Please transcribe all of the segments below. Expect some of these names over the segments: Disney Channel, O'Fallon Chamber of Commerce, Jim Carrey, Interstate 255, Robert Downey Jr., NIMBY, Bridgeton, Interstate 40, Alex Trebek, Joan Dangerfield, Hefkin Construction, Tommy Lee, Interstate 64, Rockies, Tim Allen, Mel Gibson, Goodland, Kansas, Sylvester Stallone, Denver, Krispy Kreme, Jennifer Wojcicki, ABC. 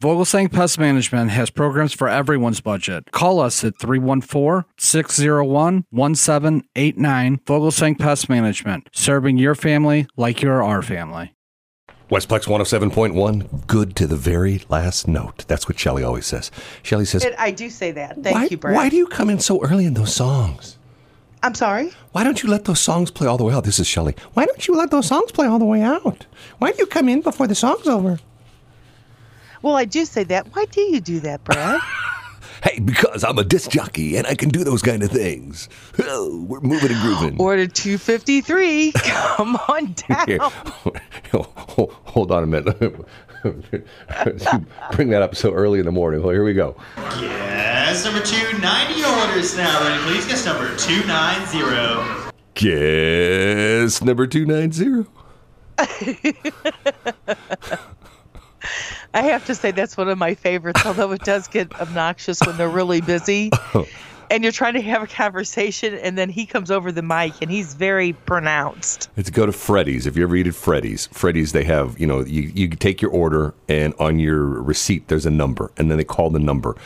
Vogelsang Pest Management has programs for everyone's budget. Call us at 314-601-1789. Vogelsang Pest Management, serving your family like you're our family. Westplex 107.1, good to the very last note. That's what Shelley always says. Shelley says... I do say that. Thank you, Brad. Why do you come in so early in those songs? I'm sorry? Why don't you let those songs play all the way out? This is Shelley. Why don't you let those songs play all the way out? Why do you come in before the song's over? Well, I do say that. Why do you do that, Brad? Hey, because I'm a disc jockey and I can do those kind of things. Oh, we're moving and grooving. Order 253. Come on down. Here. Hold on a minute. Bring that up so early in the morning. Well, here we go. Guest number 290 orders now. Ready, please? Guest number 290. Guest number 290. I have to say that's one of my favorites, although it does get obnoxious when they're really busy and you're trying to have a conversation and then he comes over the mic and he's very pronounced. Let's go to Freddy's. If you ever eat at Freddy's, they have, you know, you take your order and on your receipt there's a number and then they call the number.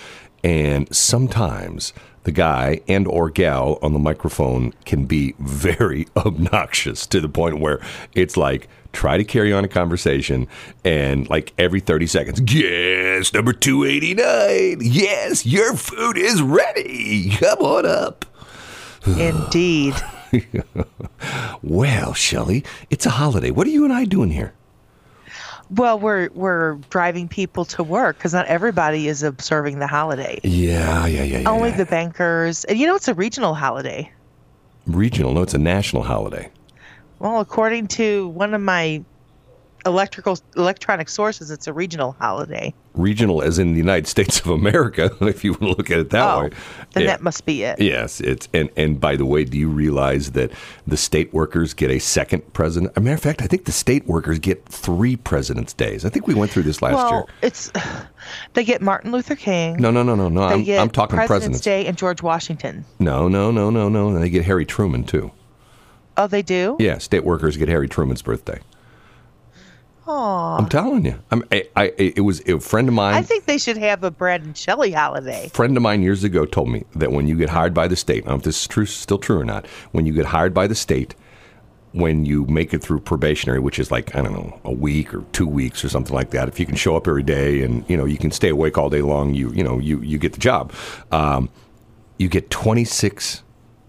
And sometimes the guy and or gal on the microphone can be very obnoxious to the point where it's like, try to carry on a conversation, and like every 30 seconds, yes, number 289, yes, your food is ready. Come on up. Indeed. Well, Shelley, it's a holiday. What are you and I doing here? Well, we're driving people to work because not everybody is observing the holiday. Yeah. Only the bankers. And you know, it's a regional holiday. Regional? No, it's a national holiday. Well, according to one of my electronic sources, it's a regional holiday. Regional as in the United States of America, if you want to look at it that way. Then that must be it. Yes. And by the way, do you realize that the state workers get a second president? As a matter of fact, I think the state workers get 3 president's days. I think we went through this last year. They get Martin Luther King. No. I'm talking President's Day and George Washington. No. They get Harry Truman, too. Oh, they do? Yeah, state workers get Harry Truman's birthday. Aww. I'm telling you. It was a friend of mine. I think they should have a Brad and Shelley holiday. A friend of mine years ago told me that when you get hired by the state, I don't know if this is still true or not, when you get hired by the state, when you make it through probationary, which is like, I don't know, a week or 2 weeks or something like that, if you can show up every day and, you know, you can stay awake all day long, you get the job. You get 26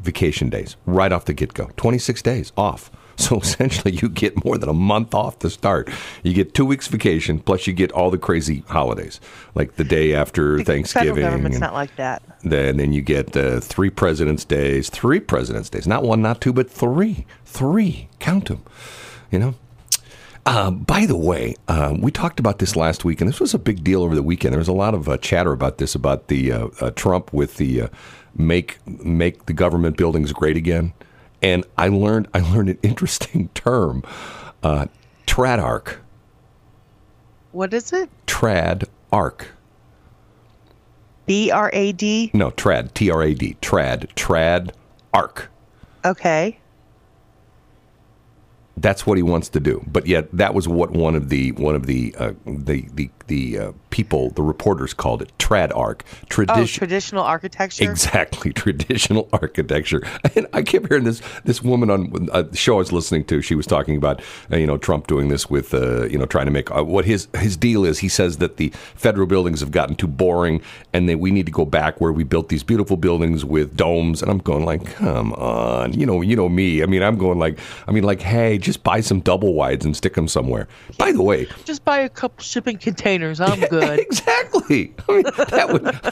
vacation days right off the get-go, 26 days off. So essentially you get more than a month off to start. You get 2 weeks vacation, plus you get all the crazy holidays, like the day after Thanksgiving. Federal government's not like that. Then you get 3 president's days, not 1, not 2, but 3, count them, you know. By the way, we talked about this last week, and this was a big deal over the weekend. There was a lot of chatter about this, about the Trump with the make the government buildings great again. And I learned an interesting term, TradArc. What is it? TradArc. B-R-A-D? No, Trad, T-R-A-D, TradArc. Okay. That's what he wants to do, but yet that was what one of the people, the reporters, called it TradArc. Traditional architecture. Exactly, traditional architecture. And I kept hearing this woman on a show I was listening to. She was talking about Trump doing this with trying to make what his deal is. He says that the federal buildings have gotten too boring and that we need to go back where we built these beautiful buildings with domes. And I'm going like, come on, you know me. I mean, I'm going like, hey. Just buy some double wides and stick them somewhere. By the way, just buy a couple shipping containers. I'm good. Exactly. I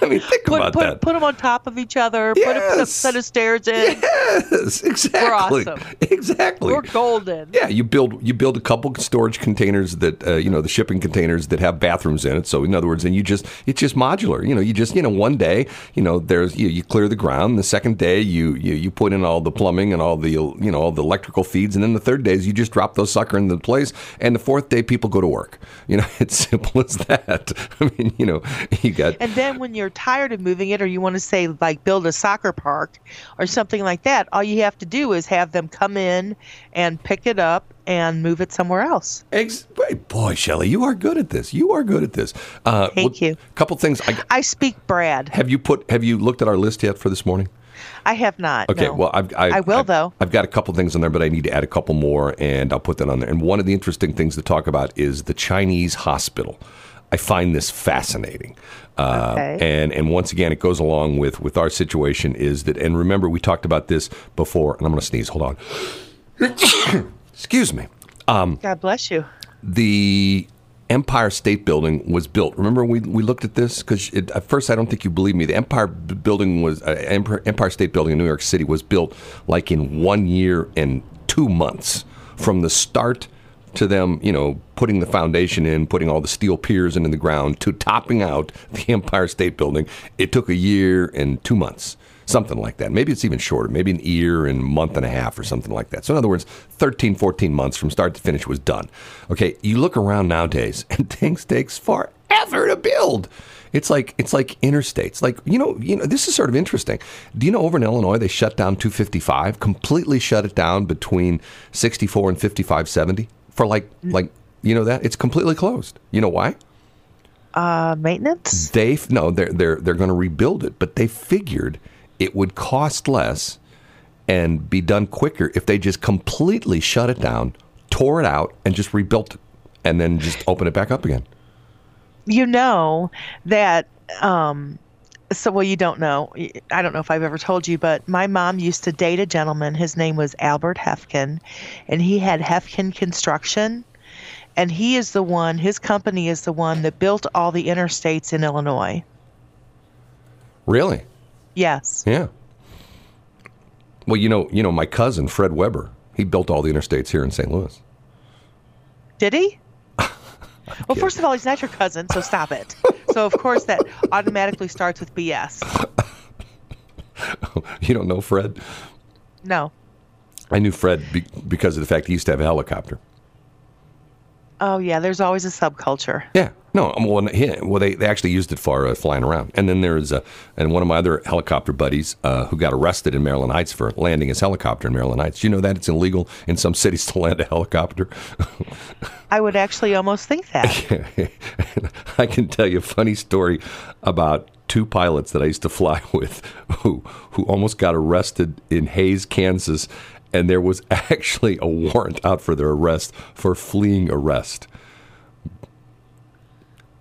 mean, think about that. Put them on top of each other. Yes. Put a set of stairs in. Yes, exactly. We're awesome. Exactly. We're golden. Yeah, you build a couple storage containers that the shipping containers that have bathrooms in it. So in other words, and it's just modular. One day there's you clear the ground. The second day you put in all the plumbing and all the all the electrical feeds, and then the third day you just drop those sucker into place, and the fourth day people go to work. It's simple as that. I mean, you know, you got. And then when you're tired of moving it, or you want to say like build a soccer park or something like that, all you have to do is have them come in and pick it up and move it somewhere else. Boy, Shelley, you are good at this. You are good at this. Thank you. A couple things. I speak Brad. Have you looked at our list yet for this morning? I have not. Okay, no. Well, I will, though. I've got a couple things on there, but I need to add a couple more, and I'll put that on there. And one of the interesting things to talk about is the Chinese hospital. I find this fascinating. Okay. And once again, it goes along with our situation is that, and remember, we talked about this before, and I'm going to sneeze. Hold on. Excuse me. God bless you. The Empire State Building was built. Remember we looked at this? Because at first, I don't think you believe me. The Empire State Building in New York City was built like in 1 year and 2 months from the start to them, you know, putting the foundation in, putting all the steel piers into the ground, to topping out the Empire State Building. It took 1 year and 2 months. Something like that. Maybe it's even shorter. Maybe 1 year and a month and a half or something like that. So in other words, 13, 14 months from start to finish was done. Okay, you look around nowadays and things takes forever to build. It's like interstates. Like, you know, this is sort of interesting. Do you know over in Illinois they shut down 255, completely shut it down between 64 and 5570 for like you know that? It's completely closed. You know why? Maintenance? They're going to rebuild it, but they figured it would cost less and be done quicker if they just completely shut it down, tore it out, and just rebuilt it, and then just open it back up again. You know that, you don't know. I don't know if I've ever told you, but my mom used to date a gentleman. His name was Albert Hefkin, and he had Hefkin Construction. And he is the one, his company is the one that built all the interstates in Illinois. Really? Yes. Yeah. Well, you know, my cousin, Fred Weber, he built all the interstates here in St. Louis. Did he? Well, first of all, he's not your cousin, so stop it. So, of course, that automatically starts with BS. You don't know Fred? No. I knew Fred because of the fact he used to have a helicopter. Oh, yeah, there's always a subculture. Yeah. No, well, they actually used it for flying around. And then there's one of my other helicopter buddies who got arrested in Maryland Heights for landing his helicopter in Maryland Heights. You know that? It's illegal in some cities to land a helicopter. I would actually almost think that. I can tell you a funny story about two pilots that I used to fly with who almost got arrested in Hays, Kansas, and there was actually a warrant out for their arrest for fleeing arrest.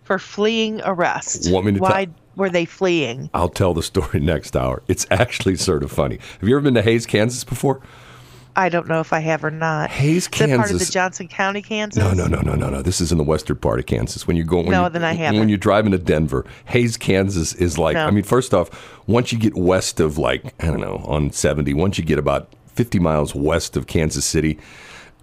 For fleeing arrest. Why were they fleeing? I'll tell the story next hour. It's actually sort of funny. Have you ever been to Hays, Kansas before? I don't know if I have or not. Hays, Kansas. Is that part of the Johnson County, Kansas? No. This is in the western part of Kansas. When you drive into Denver, Hays, Kansas is like, no. I mean, first off, once you get west of like, I don't know, on 70, once you get about 50 miles west of Kansas City,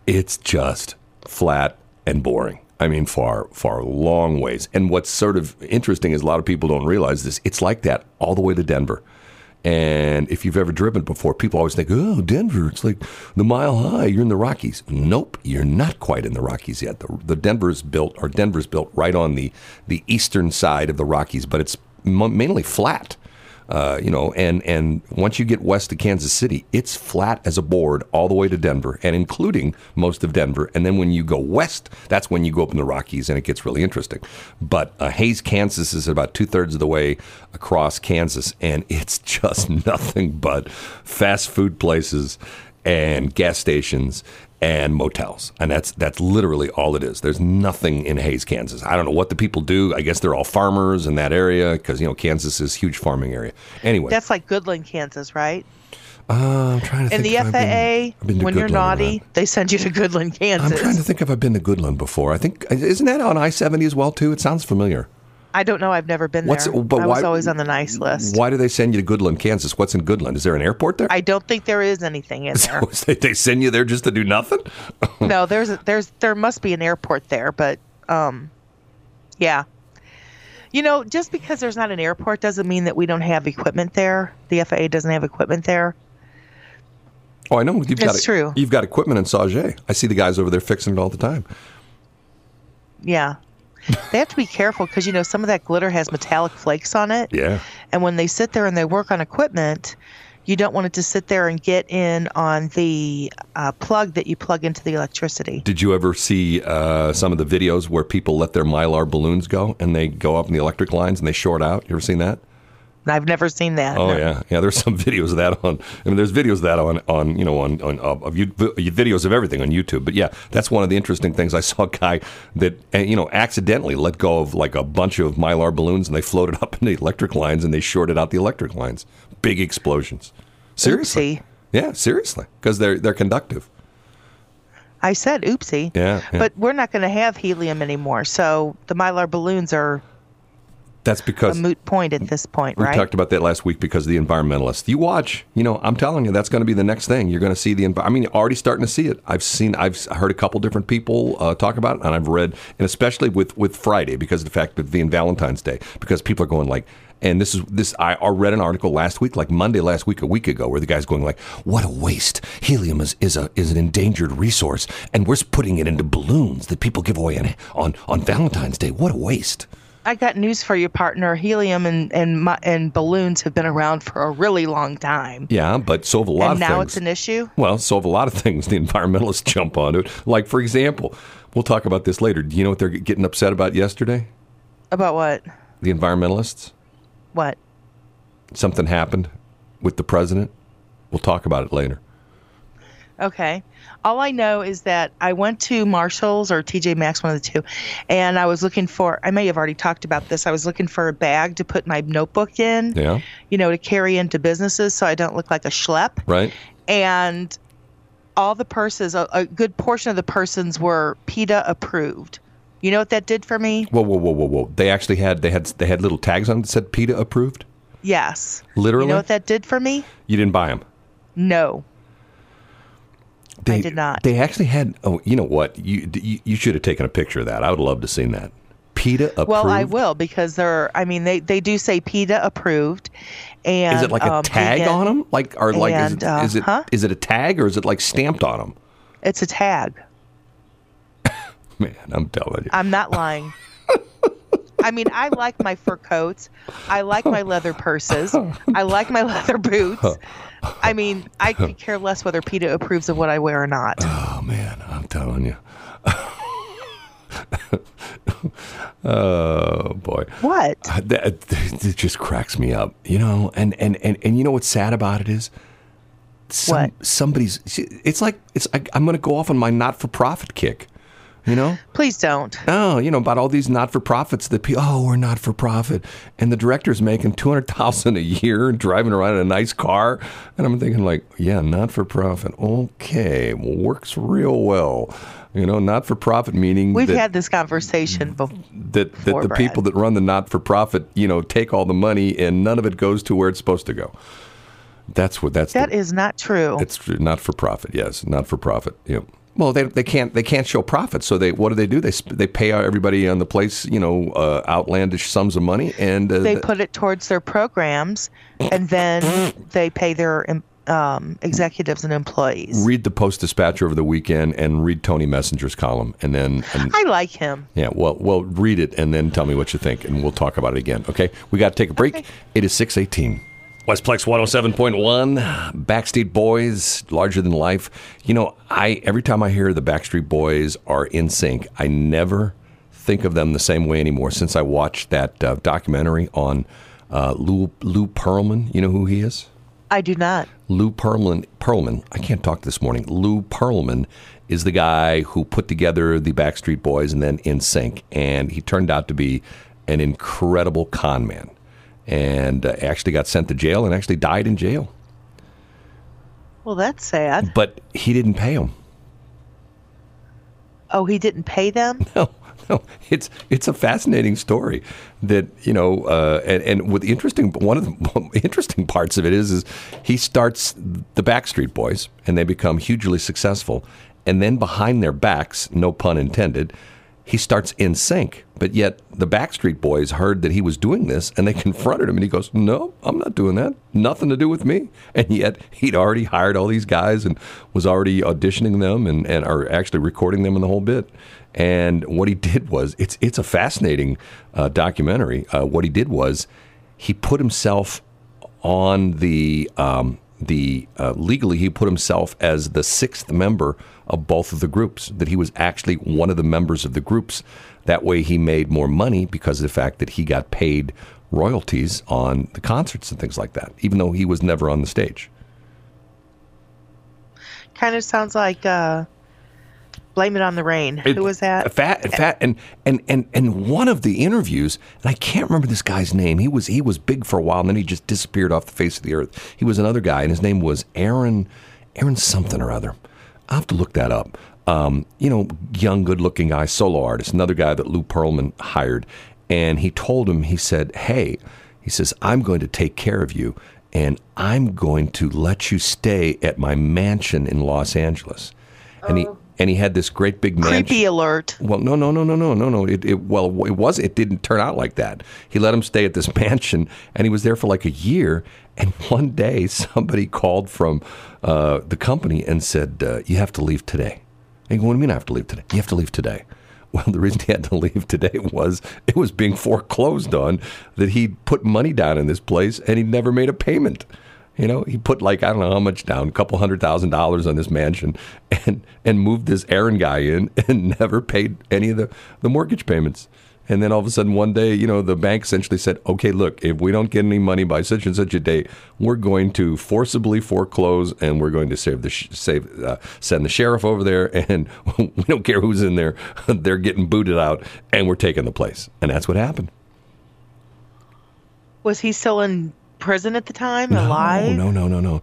it's just flat and boring. I mean, far, far, long ways. And what's sort of interesting is a lot of people don't realize this. It's like that all the way to Denver. And if you've ever driven before, people always think, oh, Denver, it's like the mile high. You're in the Rockies. Nope, you're not quite in the Rockies yet. The Denver's built right on the eastern side of the Rockies, but it's mainly flat. And once you get west of Kansas City, it's flat as a board all the way to Denver, and including most of Denver. And then when you go west, that's when you go up in the Rockies, and it gets really interesting. But Hays, Kansas is about 2/3 of the way across Kansas, and it's just nothing but fast food places and gas stations and motels. And that's literally all it is. There's nothing in Hays, Kansas. I don't know what the people do. I guess they're all farmers in that area because, you know, Kansas is a huge farming area. Anyway. That's like Goodland, Kansas, right? I'm trying to think. And the FAA, when you're naughty, they send you to Goodland, Kansas. I'm trying to think if I've been to Goodland before. I think, isn't that on I-70 as well, too? It sounds familiar. I don't know. I've never been there. But I was always on the nice list. Why do they send you to Goodland, Kansas? What's in Goodland? Is there an airport there? I don't think there is anything in there. So they send you there just to do nothing? No, there must be an airport there, but yeah. You know, just because there's not an airport doesn't mean that we don't have equipment there. The FAA doesn't have equipment there. Oh, I know. You've got equipment in Sauget. I see the guys over there fixing it all the time. Yeah. They have to be careful because, you know, some of that glitter has metallic flakes on it. Yeah. And when they sit there and they work on equipment, you don't want it to sit there and get in on the plug that you plug into the electricity. Did you ever see some of the videos where people let their Mylar balloons go and they go up in the electric lines and they short out? You ever seen that? I've never seen that. Oh, no. Yeah. Yeah, there's some videos of that on. I mean, there's videos of that on you know, on videos of everything on YouTube. But, yeah, that's one of the interesting things. I saw a guy that, you know, accidentally let go of, like, a bunch of Mylar balloons, and they floated up into the electric lines, and they shorted out the electric lines. Big explosions. Seriously. Oopsie. Yeah, seriously, because they're conductive. I said oopsie. Yeah. But we're not going to have helium anymore, so the Mylar balloons are... That's because a moot point at this point, right? We talked about that last week because of the environmentalists. You watch, you know, I'm telling you, that's going to be the next thing. You're going to see the environment. I mean, you're already starting to see it. I've heard a couple different people talk about it, and I've read, and especially with Friday because of the fact of being Valentine's Day, because people are going like, and this is. I read an article last week, like Monday last week, a week ago, where the guy's going like, "What a waste! Helium is an endangered resource, and we're putting it into balloons that people give away on Valentine's Day. What a waste!" I got news for you, partner. Helium and balloons have been around for a really long time. Yeah, but so have a lot of things. And now it's an issue? Well, so have a lot of things the environmentalists jump onto it. Like, for example, we'll talk about this later. Do you know what they're getting upset about yesterday? About what? The environmentalists. What? Something happened with the president. We'll talk about it later. Okay. All I know is that I went to Marshall's or TJ Maxx, one of the two, and I was looking for, I may have already talked about this, I was looking for a bag to put my notebook in, yeah, you know, to carry into businesses so I don't look like a schlep. Right. And all the purses, a good portion of the purses were PETA approved. You know what that did for me? Whoa. They actually had, they had little tags on them that said PETA approved? Yes. Literally? You know what that did for me? You didn't buy them? No. I did not. They actually had, oh, you know what? You should have taken a picture of that. I would love to have seen that. PETA approved? Well, I will because they do say PETA approved. And is it like a tag on them? Like, or like, and, is it a tag or is it like stamped on them? It's a tag. Man, I'm telling you. I'm not lying. I mean, I like my fur coats. I like my leather purses. I like my leather boots. I mean, I could care less whether PETA approves of what I wear or not. Oh, man, I'm telling you. Oh, boy. What? It just cracks me up, you know? And you know what's sad about it is? Somebody's... It's like, I'm going to go off on my not-for-profit kick. You know? Please don't. Oh, you know, about all these not-for-profits that people, we're not-for-profit. And the director's making $200,000 a year and driving around in a nice car. And I'm thinking like, yeah, not-for-profit. Okay, well, works real well. You know, not-for-profit meaning we've had this conversation before, that the Brad. People that run the not-for-profit, you know, take all the money and none of it goes to where it's supposed to go. That is not true. It's true. Not-for-profit, yes. Not-for-profit, yep. Well, they can't show profits. So what do? They pay everybody on the place, you know, outlandish sums of money, and they put it towards their programs, and then they pay their executives and employees. Read the Post-Dispatch over the weekend, and read Tony Messenger's column, and then I like him. Yeah, well, read it, and then tell me what you think, and we'll talk about it again. Okay, we got to take a break. Okay. It is 6:18. Westplex 107.1, Backstreet Boys, Larger Than Life. You know, every time I hear the Backstreet Boys are NSYNC, I never think of them the same way anymore since I watched that documentary on Lou Pearlman. You know who he is? I do not. Lou Pearlman. I can't talk this morning. Lou Pearlman is the guy who put together the Backstreet Boys and then NSYNC, and he turned out to be an incredible con man. And actually got sent to jail and actually died in jail. Well, that's sad. But he didn't pay them. Oh, he didn't pay them? No. It's a fascinating story that, you know, and with one of the interesting parts of it is he starts the Backstreet Boys and they become hugely successful. And then behind their backs, no pun intended, he starts NSYNC, but yet the Backstreet Boys heard that he was doing this, and they confronted him, and he goes, no, I'm not doing that. Nothing to do with me. And yet he'd already hired all these guys and was already auditioning them and are actually recording them in the whole bit. And what he did was, it's a fascinating documentary. What he did was he put himself on the legally he put himself as the sixth member of both of the groups, that he was actually one of the members of the groups. That way he made more money because of the fact that he got paid royalties on the concerts and things like that, even though he was never on the stage. Kind of sounds like Blame It on the Rain. Who was that? And one of the interviews, and I can't remember this guy's name. He was big for a while, and then he just disappeared off the face of the earth. He was another guy, and his name was Aaron something or other. I'll have to look that up. Young, good-looking guy, solo artist, another guy that Lou Pearlman hired. And he told him, he said, hey, he says, I'm going to take care of you, and I'm going to let you stay at my mansion in Los Angeles. And he had this great big mansion. Creepy alert. Well, no. It didn't turn out like that. He let him stay at this mansion, and he was there for like a year. And one day, somebody called from the company and said, you have to leave today. And what do you mean I have to leave today? You have to leave today. Well, the reason he had to leave today was it was being foreclosed on, that he'd put money down in this place and he'd never made a payment. You know, he put like, I don't know how much down, $200,000 on this mansion and moved this Aaron guy in and never paid any of the mortgage payments. And then all of a sudden one day, you know, the bank essentially said, okay, look, if we don't get any money by such and such a date, we're going to forcibly foreclose, and we're going to send the sheriff over there, and we don't care who's in there. They're getting booted out, and we're taking the place. And that's what happened. Was he still in prison at the time? Alive? No.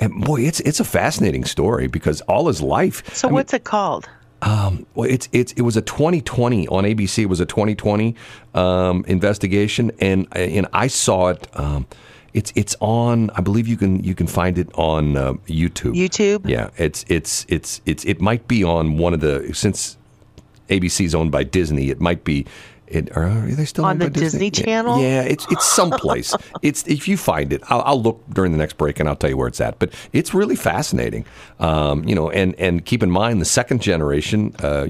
And boy, it's a fascinating story, because all his life. So what's it called? It was a 2020 on ABC. It was a 2020 investigation, and I saw it. It's on. I believe you can find it on YouTube. YouTube. Yeah, it might be on one of the, since ABC's owned by Disney. It might be. Are they still on the Disney Channel? Yeah, it's someplace. If you find it, I'll look during the next break and I'll tell you where it's at. But it's really fascinating, And keep in mind the second generation, the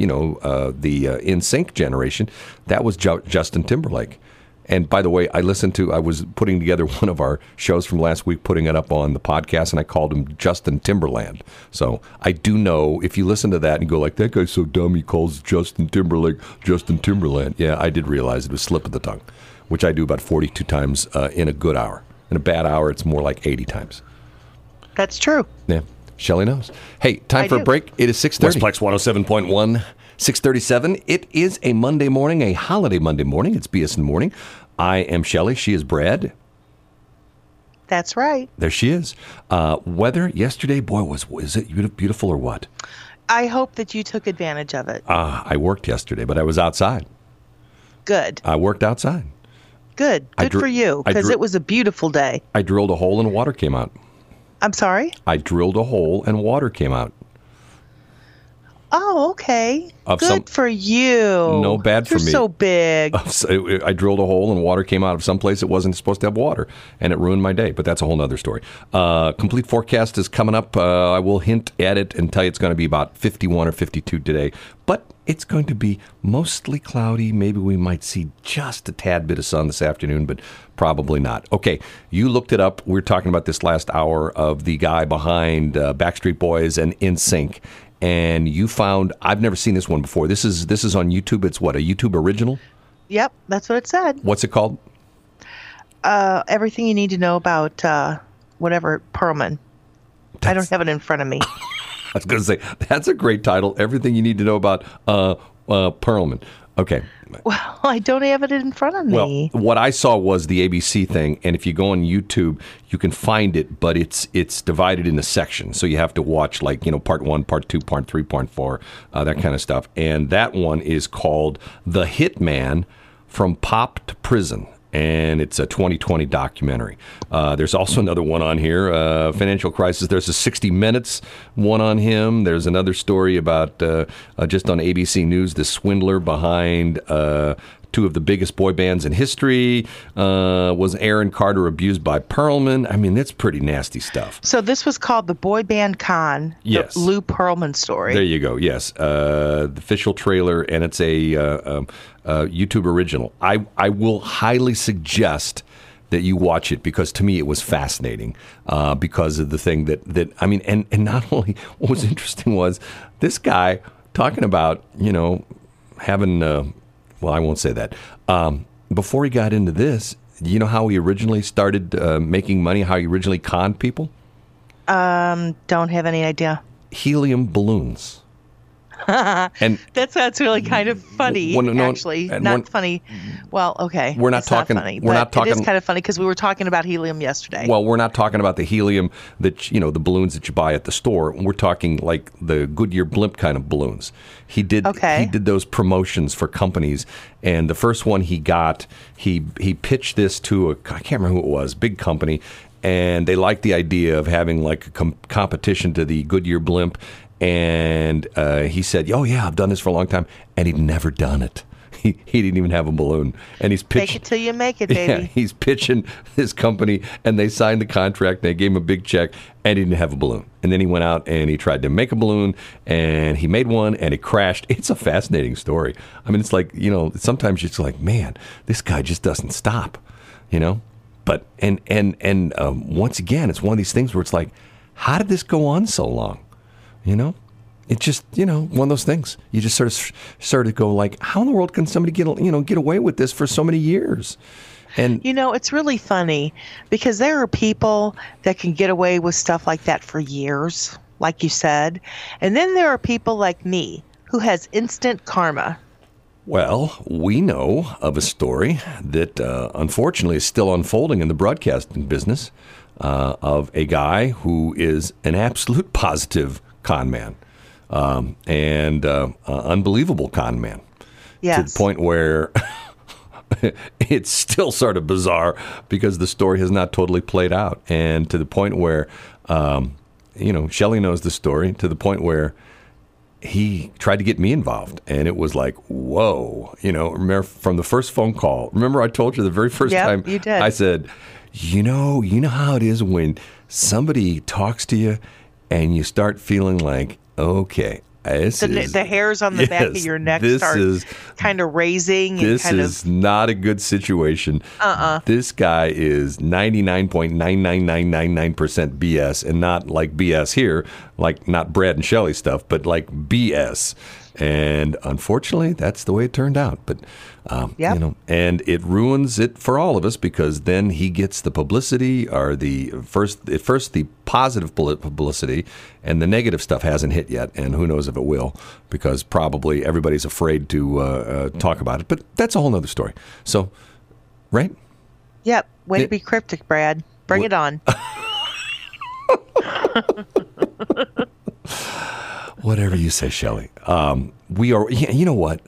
NSYNC generation, that was Justin Timberlake. And by the way, I was putting together one of our shows from last week, putting it up on the podcast, and I called him Justin Timberland. So I do know, if you listen to that and go like, that guy's so dumb, he calls Justin Timberlake Justin Timberland. Yeah, I did realize it was slip of the tongue, which I do about 42 times in a good hour. In a bad hour, it's more like 80 times. That's true. Yeah. Shelley knows. Hey, time for a break. It is 6:30. Westplex 107.1. 6:37. It is a Monday morning, a holiday Monday morning. It's BS in the Morning. I am Shelley. She is Brad. That's right. There she is. Weather yesterday, boy, is it beautiful or what? I hope that you took advantage of it. I worked yesterday, but I was outside. Good. I worked outside. Good. Good for you, because it was a beautiful day. I drilled a hole and water came out. I'm sorry? I drilled a hole and water came out. Oh, okay. For you. No, bad for me. You're so big. I drilled a hole and water came out of someplace it wasn't supposed to have water, and it ruined my day, but that's a whole other story. Complete forecast is coming up. I will hint at it and tell you it's going to be about 51 or 52 today, but it's going to be mostly cloudy. Maybe we might see just a tad bit of sun this afternoon, but probably not. Okay, you looked it up. We were talking about this last hour of the guy behind Backstreet Boys and NSYNC. And you found, I've never seen this one before. This is on YouTube. It's what, a YouTube original? Yep, that's what it said. What's it called? Everything you need to know about whatever Pearlman. I don't have it in front of me. I was going to say that's a great title. Everything you need to know about Pearlman. Okay. Well, I don't have it in front of me. Well, what I saw was the ABC thing, and if you go on YouTube, you can find it, but it's divided into sections, so you have to watch, like, you know, part 1, part 2, part 3, part 4, that kind of stuff. And that one is called The Hitman: From Pop to Prison, and it's a 2020 documentary. There's also another one on here, Financial Crisis. There's a 60 Minutes one on him. There's another story about, just on ABC News, the swindler behind two of the biggest boy bands in history. Was Aaron Carter abused by Pearlman? I mean, that's pretty nasty stuff. So this was called The Boy Band Con, yes. The Lou Pearlman Story. There you go, yes. The official trailer, and it's a YouTube original. I will highly suggest that you watch it, because to me it was fascinating, because of the thing that I mean, and not only, what was interesting was this guy talking about, you know, having... well, I won't say that. Before he got into this, you know how he originally started making money, how he originally conned people? Don't have any idea. Helium balloons. And that's really kind of funny, actually. Not funny. Well, okay. We're not talking. Not funny, we're not talking. It is kind of funny because we were talking about helium yesterday. Well, we're not talking about the helium that, you know, the balloons that you buy at the store. We're talking like the Goodyear blimp kind of balloons. He did. Okay. He did those promotions for companies, and the first one he got, he pitched this to I can't remember who it was, big company, and they liked the idea of having like a competition to the Goodyear blimp. And he said, "Oh yeah, I've done this for a long time," and he'd never done it. He didn't even have a balloon, and he's pitching. Make it till you make it, baby. Yeah, he's pitching his company, and they signed the contract. They gave him a big check, and he didn't have a balloon. And then he went out and he tried to make a balloon, and he made one, and it crashed. It's a fascinating story. I mean, it's like, you know, sometimes it's like, man, this guy just doesn't stop, you know. But and once again, it's one of these things where it's like, how did this go on so long? You know, it just, you know, one of those things. You just sort of go like, how in the world can somebody get away with this for so many years? And you know, it's really funny because there are people that can get away with stuff like that for years, like you said, and then there are people like me who has instant karma. Well, we know of a story that unfortunately is still unfolding in the broadcasting business of a guy who is an absolute positive con man, and unbelievable con man, yes. To the point where it's still sort of bizarre because the story has not totally played out, and to the point where, you know, Shelley knows the story, to the point where he tried to get me involved, and it was like, whoa, you know, remember from the first phone call, remember I told you the very first time you did. I said, you know how it is when somebody talks to you, and you start feeling like, okay, this is... The hairs on the back of your neck start kind of raising. This is not a good situation. This guy is 99.99999% BS, and not like BS here, like not Brad and Shelley stuff, but like BS. And unfortunately, that's the way it turned out. But, you know, and it ruins it for all of us because then he gets the publicity or the positive publicity, and the negative stuff hasn't hit yet. And who knows if it will, because probably everybody's afraid to talk about it. But that's a whole other story. So, right? Yep. Way to be cryptic, Brad. Bring it on. Whatever you say, Shelley. We are. You know what?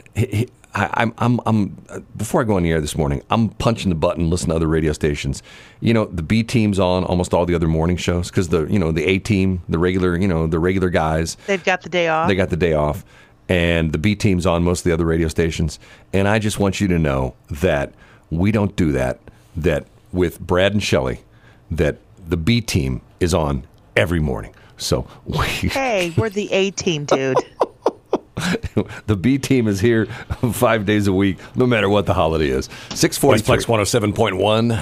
I'm before I go on the air this morning, I'm punching the button, listening to other radio stations. You know, the B team's on almost all the other morning shows because the A team, the regular guys, they've got the day off. They got the day off, and the B team's on most of the other radio stations. And I just want you to know that we don't do that. That with Brad and Shelley, that the B team is on every morning. So we're the A team, dude. The B team is here 5 days a week, no matter what the holiday is. 643. Westplex 107.1,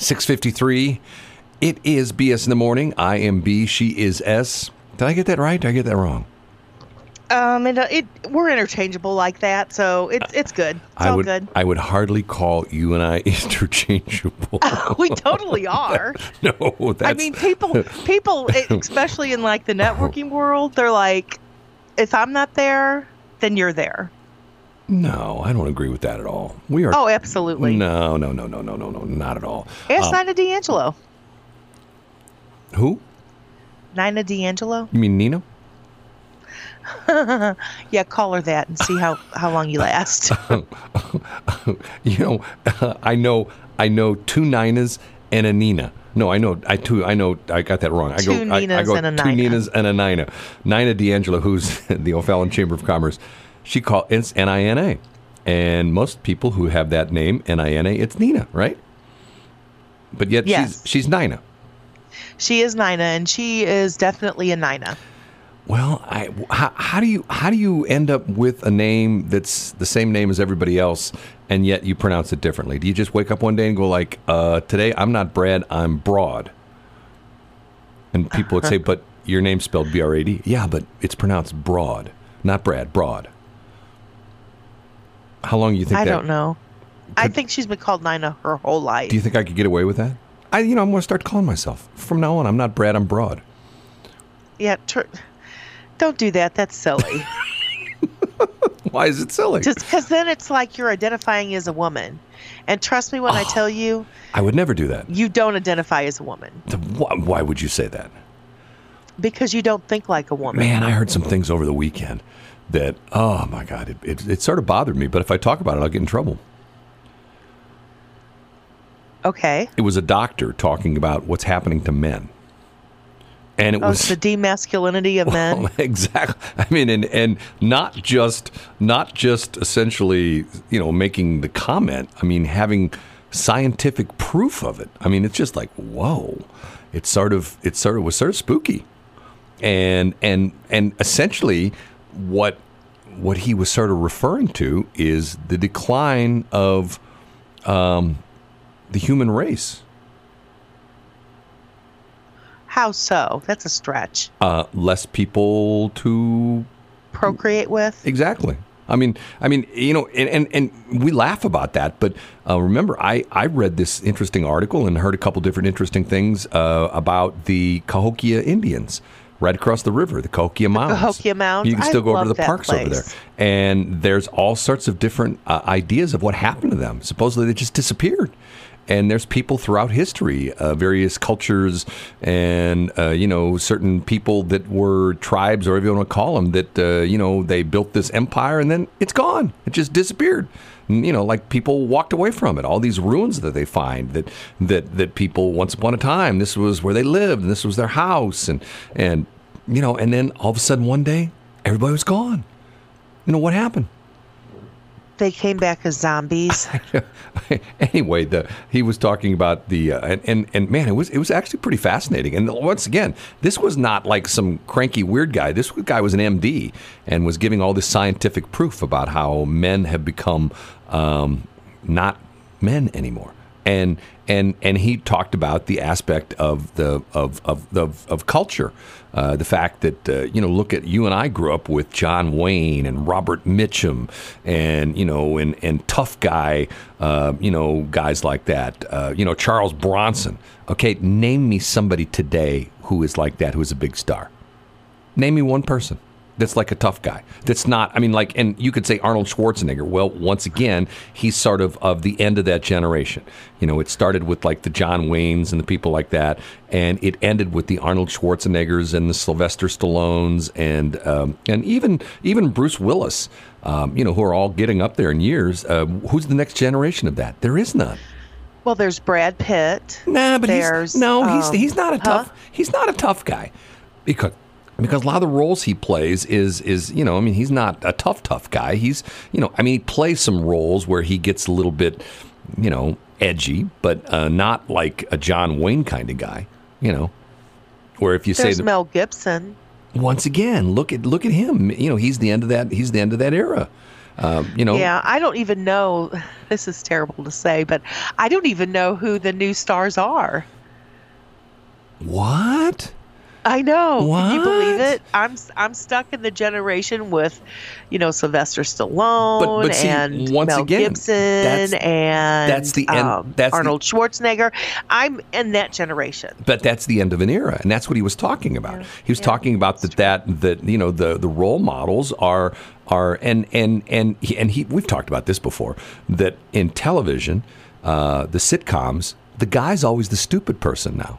653. It is BS in the morning. I am B. She is S. Did I get that right? Did I get that wrong? We're interchangeable like that, so it's good. It's all good. I would hardly call you and I interchangeable. We totally are. No, that's... I mean, people, especially in like the networking world, they're like, if I'm not there, then you're there. No, I don't agree with that at all. We are. Oh, absolutely. No, not at all. Ask Nina D'Angelo. Who? Nina D'Angelo. You mean Nina? Yeah, call her that and see how long you last. You know, I know I know two Ninas and a Nina. No, I know. I got that wrong. Two Ninas and a Nina. Nina D'Angelo, who's the O'Fallon Chamber of Commerce, she called. It's N-I-N-A, and most people who have that name N-I-N-A, it's Nina, right? But yet she's Nina. She is Nina, and she is definitely a Nina. Well, how do you end up with a name that's the same name as everybody else, and yet you pronounce it differently? Do you just wake up one day and go like, today I'm not Brad, I'm Broad? And people would say, but your name's spelled B-R-A-D. Yeah, but it's pronounced Broad, not Brad, Broad. How long do you think I don't know. I think she's been called Nina her whole life. Do you think I could get away with that? I'm going to start calling myself. From now on, I'm not Brad, I'm Broad. Yeah, don't do that. That's silly. Why is it silly? Just because then it's like you're identifying as a woman. And trust me when I tell you. I would never do that. You don't identify as a woman. Why would you say that? Because you don't think like a woman. Man, I heard some things over the weekend that, oh my God, it sort of bothered me. But if I talk about it, I'll get in trouble. Okay. It was a doctor talking about what's happening to men. And it was the demasculinity of men. Exactly. I mean, and not just essentially, making the comment. I mean, having scientific proof of it. I mean, it's just like, whoa. It was sort of spooky. And essentially what he was sort of referring to is the decline of the human race. How so? That's a stretch. Less people to procreate with. Exactly. I mean, and we laugh about that, but remember, I read this interesting article and heard a couple different interesting things about the Cahokia Indians right across the river, the Cahokia Mounds. You can still go over to the parks over there, and there's all sorts of different ideas of what happened to them. Supposedly, they just disappeared. And there's people throughout history, various cultures and, certain people that were tribes or whatever you want to call them that, they built this empire and then it's gone. It just disappeared. And, like people walked away from it. All these ruins that they find that people once upon a time, this was where they lived and this was their house. And then all of a sudden one day, everybody was gone. What happened? They came back as zombies. Anyway, he was talking about the and man, it was actually pretty fascinating. And once again, this was not like some cranky weird guy. This guy was an MD and was giving all this scientific proof about how men have become not men anymore. And he talked about the aspect of the culture, the fact that look at you and I grew up with John Wayne and Robert Mitchum, and and tough guy, guys like that, Charles Bronson. Okay, name me somebody today who is like that, who is a big star. Name me one person that's like a tough guy. That's not, and you could say Arnold Schwarzenegger. Well, once again, he's sort of the end of that generation. It started with like the John Waynes and the people like that, and it ended with the Arnold Schwarzeneggers and the Sylvester Stallones and even Bruce Willis, who are all getting up there in years. Who's the next generation of that? There is none. Well, there's Brad Pitt. Nah, but he's not a tough he's not a tough guy. Because a lot of the roles he plays is he's not a tough guy. He's, he plays some roles where he gets a little bit, edgy, but not like a John Wayne kind of guy, where if you say Mel Gibson. Once again, look at him. He's the end of that. He's the end of that era. Yeah, I don't even know. This is terrible to say, but I don't even know who the new stars are. What? I know. What? Can you believe it? I'm stuck in the generation with, Sylvester Stallone and Mel Gibson and Arnold Schwarzenegger. I'm in that generation. But that's the end of an era, and that's what he was talking about. Yeah. He was talking about the role models are and we've talked about this before, that in television, the sitcoms, the guy's always the stupid person now.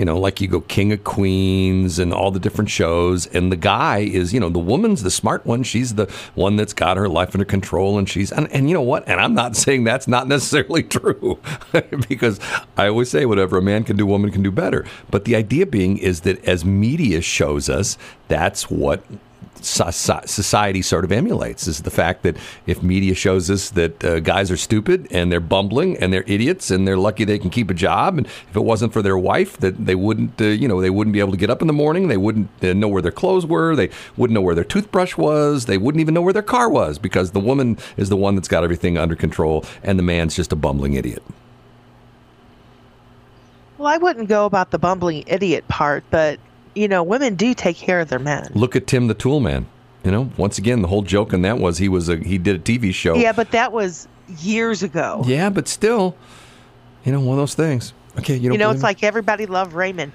you know, like you go King of Queens and all the different shows, and the guy is, you know, the woman's the smart one. She's the one that's got her life under control, and she's, and you know what? And I'm not saying that's not necessarily true, because I always say whatever a man can do, woman can do better. But the idea being is that as media shows us, that's what society sort of emulates, is the fact that if media shows us that guys are stupid and they're bumbling and they're idiots and they're lucky they can keep a job, and if it wasn't for their wife that they wouldn't they wouldn't be able to get up in the morning, they wouldn't know where their clothes were, they wouldn't know where their toothbrush was, they wouldn't even know where their car was, because the woman is the one that's got everything under control and the man's just a bumbling idiot. Well, I wouldn't go about the bumbling idiot part, but you know, women do take care of their men. Look at Tim the Tool Man. You know, once again, the whole joke in that was he did a TV show. Yeah, but that was years ago. Yeah, but still, you know, one of those things. Okay, it's like Everybody Loved Raymond.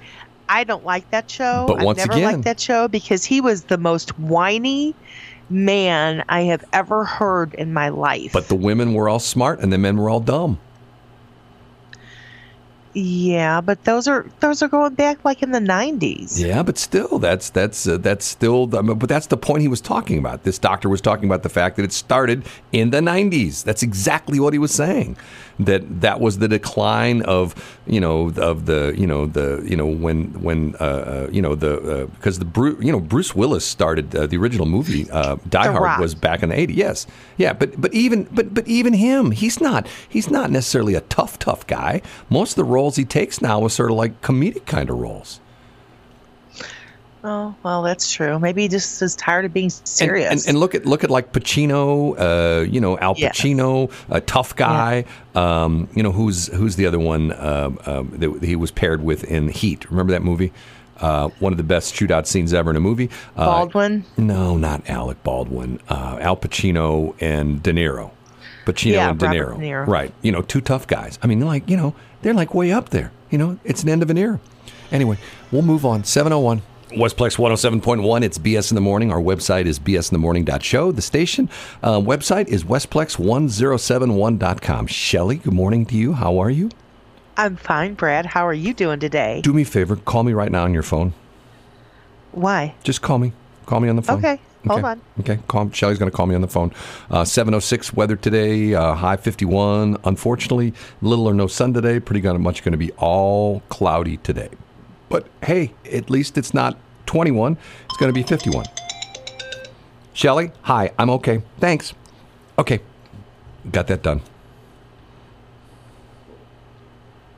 I don't like that show. But I never liked that show because he was the most whiny man I have ever heard in my life. But the women were all smart and the men were all dumb. Yeah, but those are going back like in the 90s. Yeah, but still, that's still. But that's the point he was talking about. This doctor was talking about the fact that it started in the 90s. That's exactly what he was saying. That was the decline of Bruce Willis started the original movie. Die Hard was back in the 80s. Yes, yeah, but even him, he's not necessarily a tough guy. Most of the roles he takes now is sort of like comedic kind of roles. Oh, well, that's true. Maybe he just is tired of being serious. And look at like Pacino, Al Pacino, a tough guy. Yeah. Who's the other one that he was paired with in Heat? Remember that movie? One of the best shootout scenes ever in a movie. Baldwin? No, not Alec Baldwin. Al Pacino and De Niro. Robert De Niro. Right. You know, two tough guys. I mean, they're like way up there. You know, it's an end of an era. Anyway, we'll move on. 701. Westplex 107.1, it's BS in the Morning. Our website is bsinthemorning.show. The station website is westplex1071.com. Shelley, good morning to you. How are you? I'm fine, Brad. How are you doing today? Do me a favor. Call me right now on your phone. Why? Just call me. Call me on the phone. Okay. Hold on. Okay. Shelley's going to call me on the phone. 7:06 weather today, high 51. Unfortunately, little or no sun today. Pretty much going to be all cloudy today. But, hey, at least it's not 21. It's going to be 51. Shelley, hi. I'm okay. Thanks. Okay. Got that done.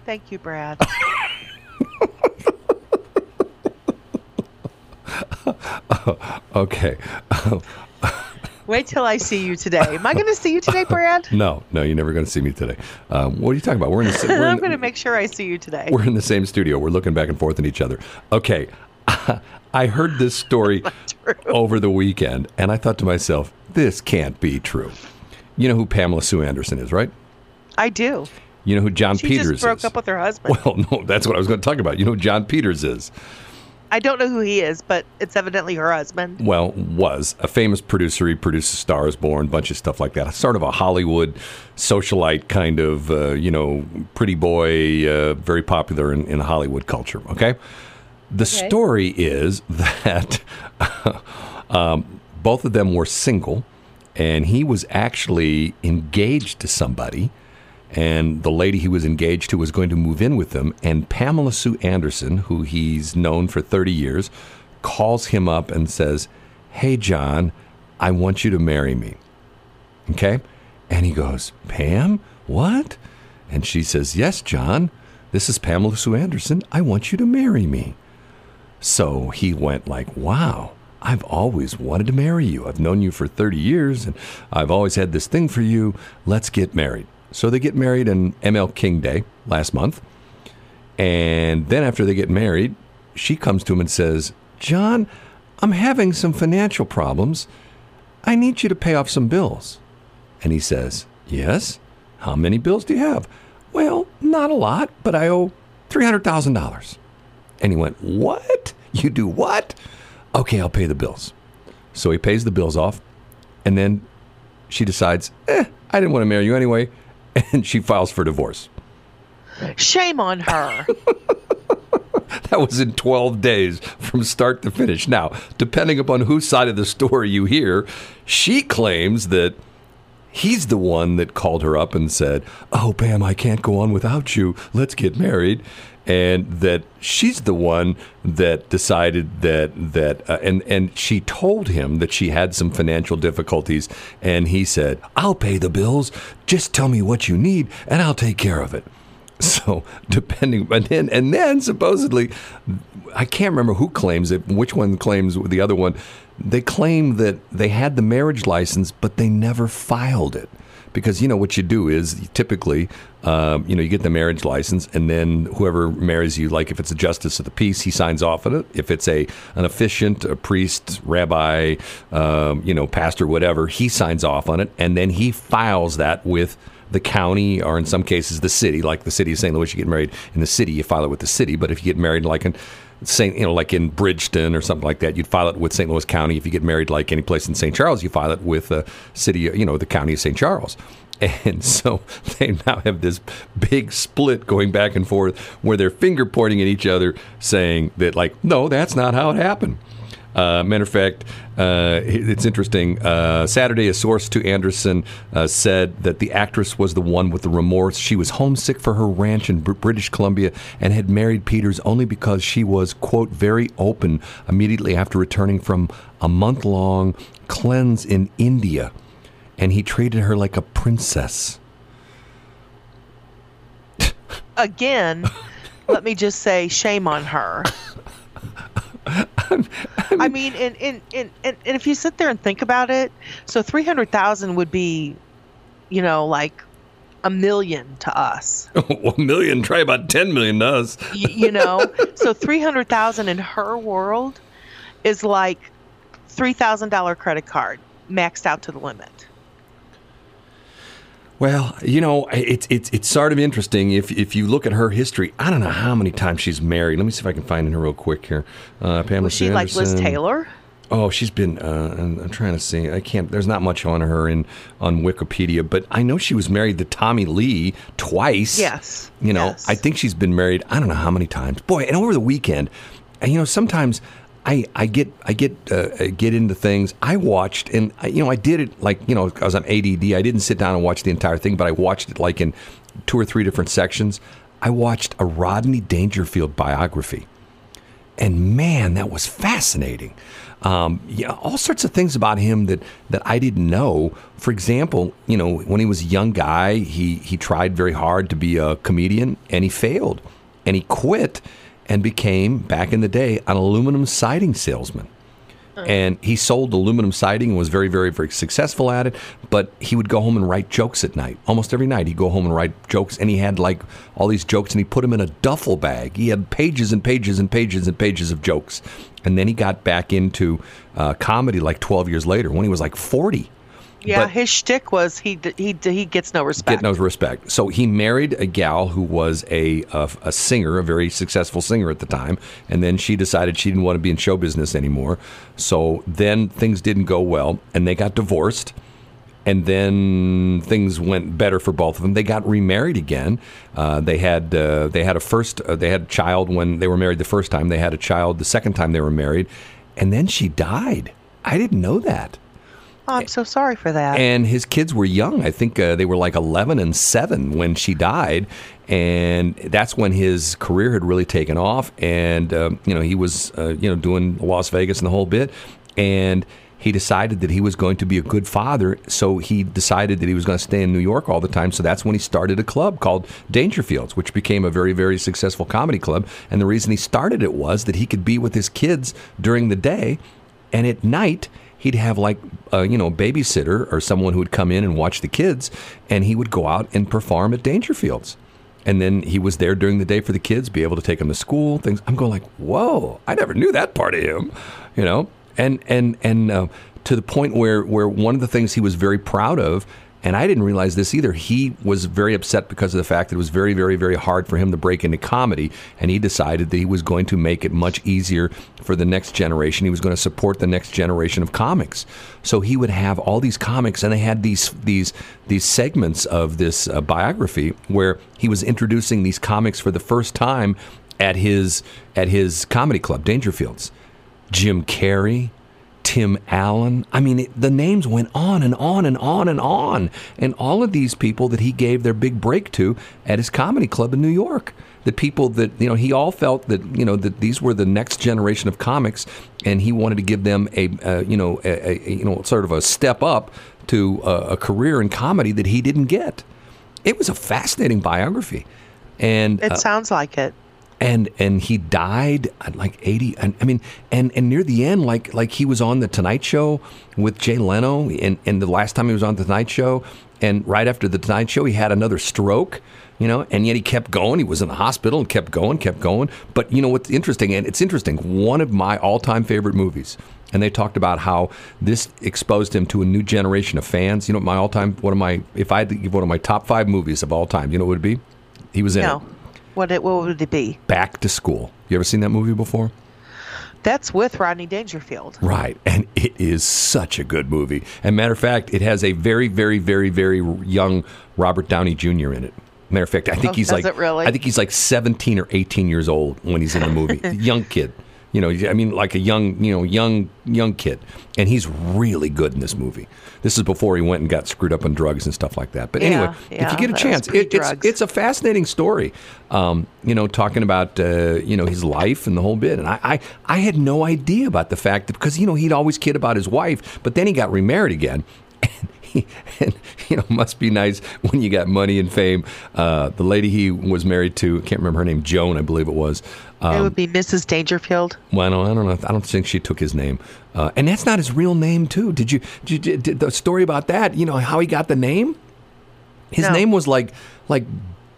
Thank you, Brad. Okay. Wait till I see you today. Am I going to see you today, Brad? No, you're never going to see me today. What are you talking about? I'm going to make sure I see you today. We're in the same studio. We're looking back and forth at each other. Okay. I heard this story over the weekend, and I thought to myself, this can't be true. You know who Pamela Sue Anderson is, right? I do. You know who John Peters is? She just broke up with her husband. Well, no, that's what I was going to talk about. You know who John Peters is? I don't know who he is, but it's evidently her husband. Well, was a famous producer. He produced Star Is Born, a bunch of stuff like that. Sort of a Hollywood socialite kind of, pretty boy, very popular in Hollywood culture. Okay. The story is that both of them were single, and he was actually engaged to somebody. And the lady he was engaged to was going to move in with them. And Pamela Sue Anderson, who he's known for 30 years, calls him up and says, "Hey, John, I want you to marry me." Okay? And he goes, "Pam, what?" And she says, "Yes, John, this is Pamela Sue Anderson. I want you to marry me." So he went like, "Wow. I've always wanted to marry you. I've known you for 30 years, and I've always had this thing for you. Let's get married." So they get married on ML King Day last month. And then after they get married, she comes to him and says, "John, I'm having some financial problems. I need you to pay off some bills." And he says, "Yes? How many bills do you have?" "Well, not a lot, but I owe $300,000. And he went, "What? You do what?" "Okay, I'll pay the bills." So he pays the bills off. And then she decides, I didn't want to marry you anyway. And she files for divorce. Shame on her. That was in 12 days from start to finish. Now, depending upon whose side of the story you hear, she claims that he's the one that called her up and said, "Oh, Pam, I can't go on without you. Let's get married." And that she's the one that decided that she told him that she had some financial difficulties, and he said, "I'll pay the bills. Just tell me what you need, and I'll take care of it." So and then supposedly, I can't remember who claims it, which one claims the other one. They claim that they had the marriage license, but they never filed it. Because, you know, what you do is typically, you get the marriage license, and then whoever marries you, like if it's a justice of the peace, he signs off on it. If it's an officiant, a priest, rabbi, pastor, whatever, he signs off on it, and then he files that with the county, or in some cases the city. Like the city of St. Louis, you get married in the city, you file it with the city. But if you get married like in Bridgeton or something like that, you'd file it with St. Louis County. If you get married like any place in St. Charles, you file it with the city, the county of St. Charles. And so they now have this big split going back and forth where they're finger pointing at each other, saying that, like, no, that's not how it happened. Matter of fact, it's interesting. Saturday, a source to Anderson said that the actress was the one with the remorse. She was homesick for her ranch in British Columbia and had married Peters only because she was, quote, very open immediately after returning from a month-long cleanse in India. And he treated her like a princess. Again, let me just say, shame on her. I mean, and if you sit there and think about it, so 300,000 would be, like $1 million to us. Oh, $1 million, try about 10 million to us. So 300,000 in her world is like $3,000 credit card maxed out to the limit. Well, it's sort of interesting if you look at her history. I don't know how many times she's married. Let me see if I can find her real quick here. Pamela was she Anderson. Like Liz Taylor? Oh, she's been. I'm trying to see. I can't. There's not much on her on Wikipedia, but I know she was married to Tommy Lee twice. Yes. I think she's been married. I don't know how many times. Boy, and over the weekend, sometimes. I get into things. I watched, and I did it I was on ADD. I didn't sit down and watch the entire thing, but I watched it in 2 or 3 different sections. I watched a Rodney Dangerfield biography, and man, that was fascinating. All sorts of things about him that I didn't know. For example, when he was a young guy, he tried very hard to be a comedian, and he failed, and he quit. And became, back in the day, an aluminum siding salesman. And he sold aluminum siding and was very, very, very successful at it. But he would go home and write jokes at night. Almost every night he'd go home and write jokes. And he had all these jokes, and he put them in a duffel bag. He had pages and pages and pages and pages of jokes. And then he got back into comedy 12 years later when he was 40. Yeah, but his shtick was he gets no respect. Get no respect. So he married a gal who was a singer, a very successful singer at the time, and then she decided she didn't want to be in show business anymore. So then things didn't go well, and they got divorced, and then things went better for both of them. They got remarried again. They had a child when they were married the first time. They had a child the second time they were married, and then she died. I didn't know that. Oh, I'm so sorry for that. And his kids were young. I think they were 11 and 7 when she died. And that's when his career had really taken off. And, he was, doing Las Vegas and the whole bit. And he decided that he was going to be a good father. So he decided that he was going to stay in New York all the time. So that's when he started a club called Dangerfields, which became a very, very successful comedy club. And the reason he started it was that he could be with his kids during the day. And at night, he'd have a babysitter or someone who would come in and watch the kids, and he would go out and perform at Dangerfields. And then he was there during the day for the kids, be able to take them to school, things. I'm going whoa, I never knew that part of him, and to the point where one of the things he was very proud of, and I didn't realize this either, he was very upset because of the fact that it was very, very, very hard for him to break into comedy, and he decided that he was going to make it much easier for the next generation. He was going to support the next generation of comics. So he would have all these comics, and they had these segments of this biography where he was introducing these comics for the first time, at his comedy club, Dangerfields. Jim Carrey, Tim Allen. I mean, the names went on and on and on and on. And all of these people that he gave their big break to at his comedy club in New York. The people that, you know, he all felt that, you know, that these were the next generation of comics, and he wanted to give them a step up to a career in comedy that he didn't get. It was a fascinating biography. And it sounds like it. And he died at like 80. I mean, and near the end, like he was on The Tonight Show with Jay Leno, and the last time he was on The Tonight Show, and right after The Tonight Show, he had another stroke, you know, and yet he kept going. He was in the hospital and kept going. But you know what's interesting, and it's interesting, one of my all-time favorite movies, and they talked about how this exposed him to a new generation of fans. You know, my all-time, if I had to give one of my top 5 movies of all time, you know what it would be? He was in it. What would it be? Back to School. You ever seen that movie before? That's with Rodney Dangerfield. Right. And it is such a good movie. And matter of fact, it has a very, very, very, very young Robert Downey Jr. in it. Matter of fact, I think he's like 17 or 18 years old when he's in the movie. Young kid. You know, I mean, like a young kid. And he's really good in this movie. This is before he went and got screwed up on drugs and stuff like that. But anyway, if you get a chance, it's a fascinating story, you know, talking about, you know, his life and the whole bit. And I had no idea about the fact that, because, you know, he'd always kid about his wife, but then he got remarried again. And you know, must be nice when you got money and fame. The lady he was married to, I can't remember her name, Joan, I believe it was. It would be Mrs. Dangerfield. Well, I don't know. I don't think she took his name, and that's not his real name, too. Did the story about that? You know how he got the name? His name was like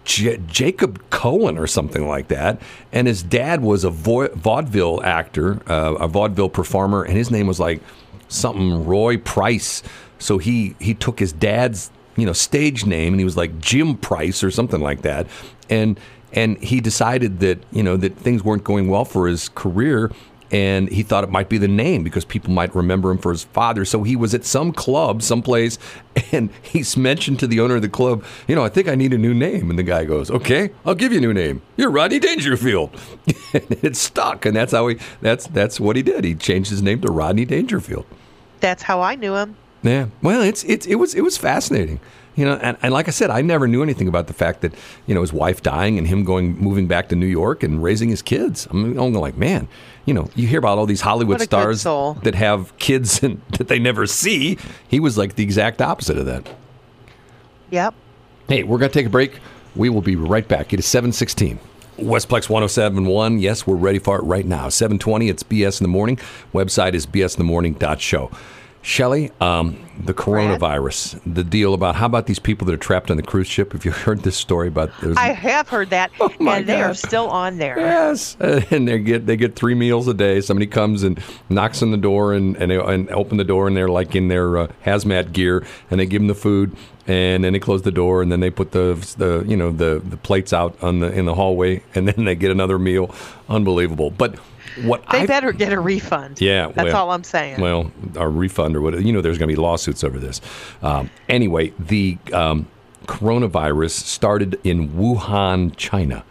Jacob Cohen or something like that, and his dad was a vaudeville actor, a vaudeville performer, and his name was like something Roy Price. So he took his dad's, you know, stage name, and he was like Jim Price or something like that. And he decided that, you know, that things weren't going well for his career, and he thought it might be the name because people might remember him for his father. So he was at some club someplace, and he's mentioned to the owner of the club, you know, I think I need a new name. And the guy goes, okay, I'll give you a new name. You're Rodney Dangerfield. And it stuck, and that's how that's what he did. He changed his name to Rodney Dangerfield. That's how I knew him. Yeah. Well, it was fascinating, you know. And like I said, I never knew anything about the fact that, you know, his wife dying and him moving back to New York and raising his kids. I'm like, man, you know, you hear about all these Hollywood stars that have kids and that they never see. He was like the exact opposite of that. Yep. Hey, we're gonna take a break. We will be right back. It is 7:16. Westplex 107.1. Yes, we're ready for it right now. 7:20. It's BS in the Morning. Website is bsinthemorning.show. Shelley, the coronavirus, the deal about, how about these people that are trapped on the cruise ship? Have you heard this story about? I have heard that, oh my and God. They are still on there. Yes, and they get 3 meals a day. Somebody comes and knocks on the door and open the door, and they're like in their hazmat gear, and they give them the food, and then they close the door, and then they put the plates out in the hallway, and then they get another meal. Unbelievable, but. They better get a refund. Yeah, that's all I'm saying. Well, a refund or whatever. You know, there's going to be lawsuits over this. Anyway, the coronavirus started in Wuhan, China,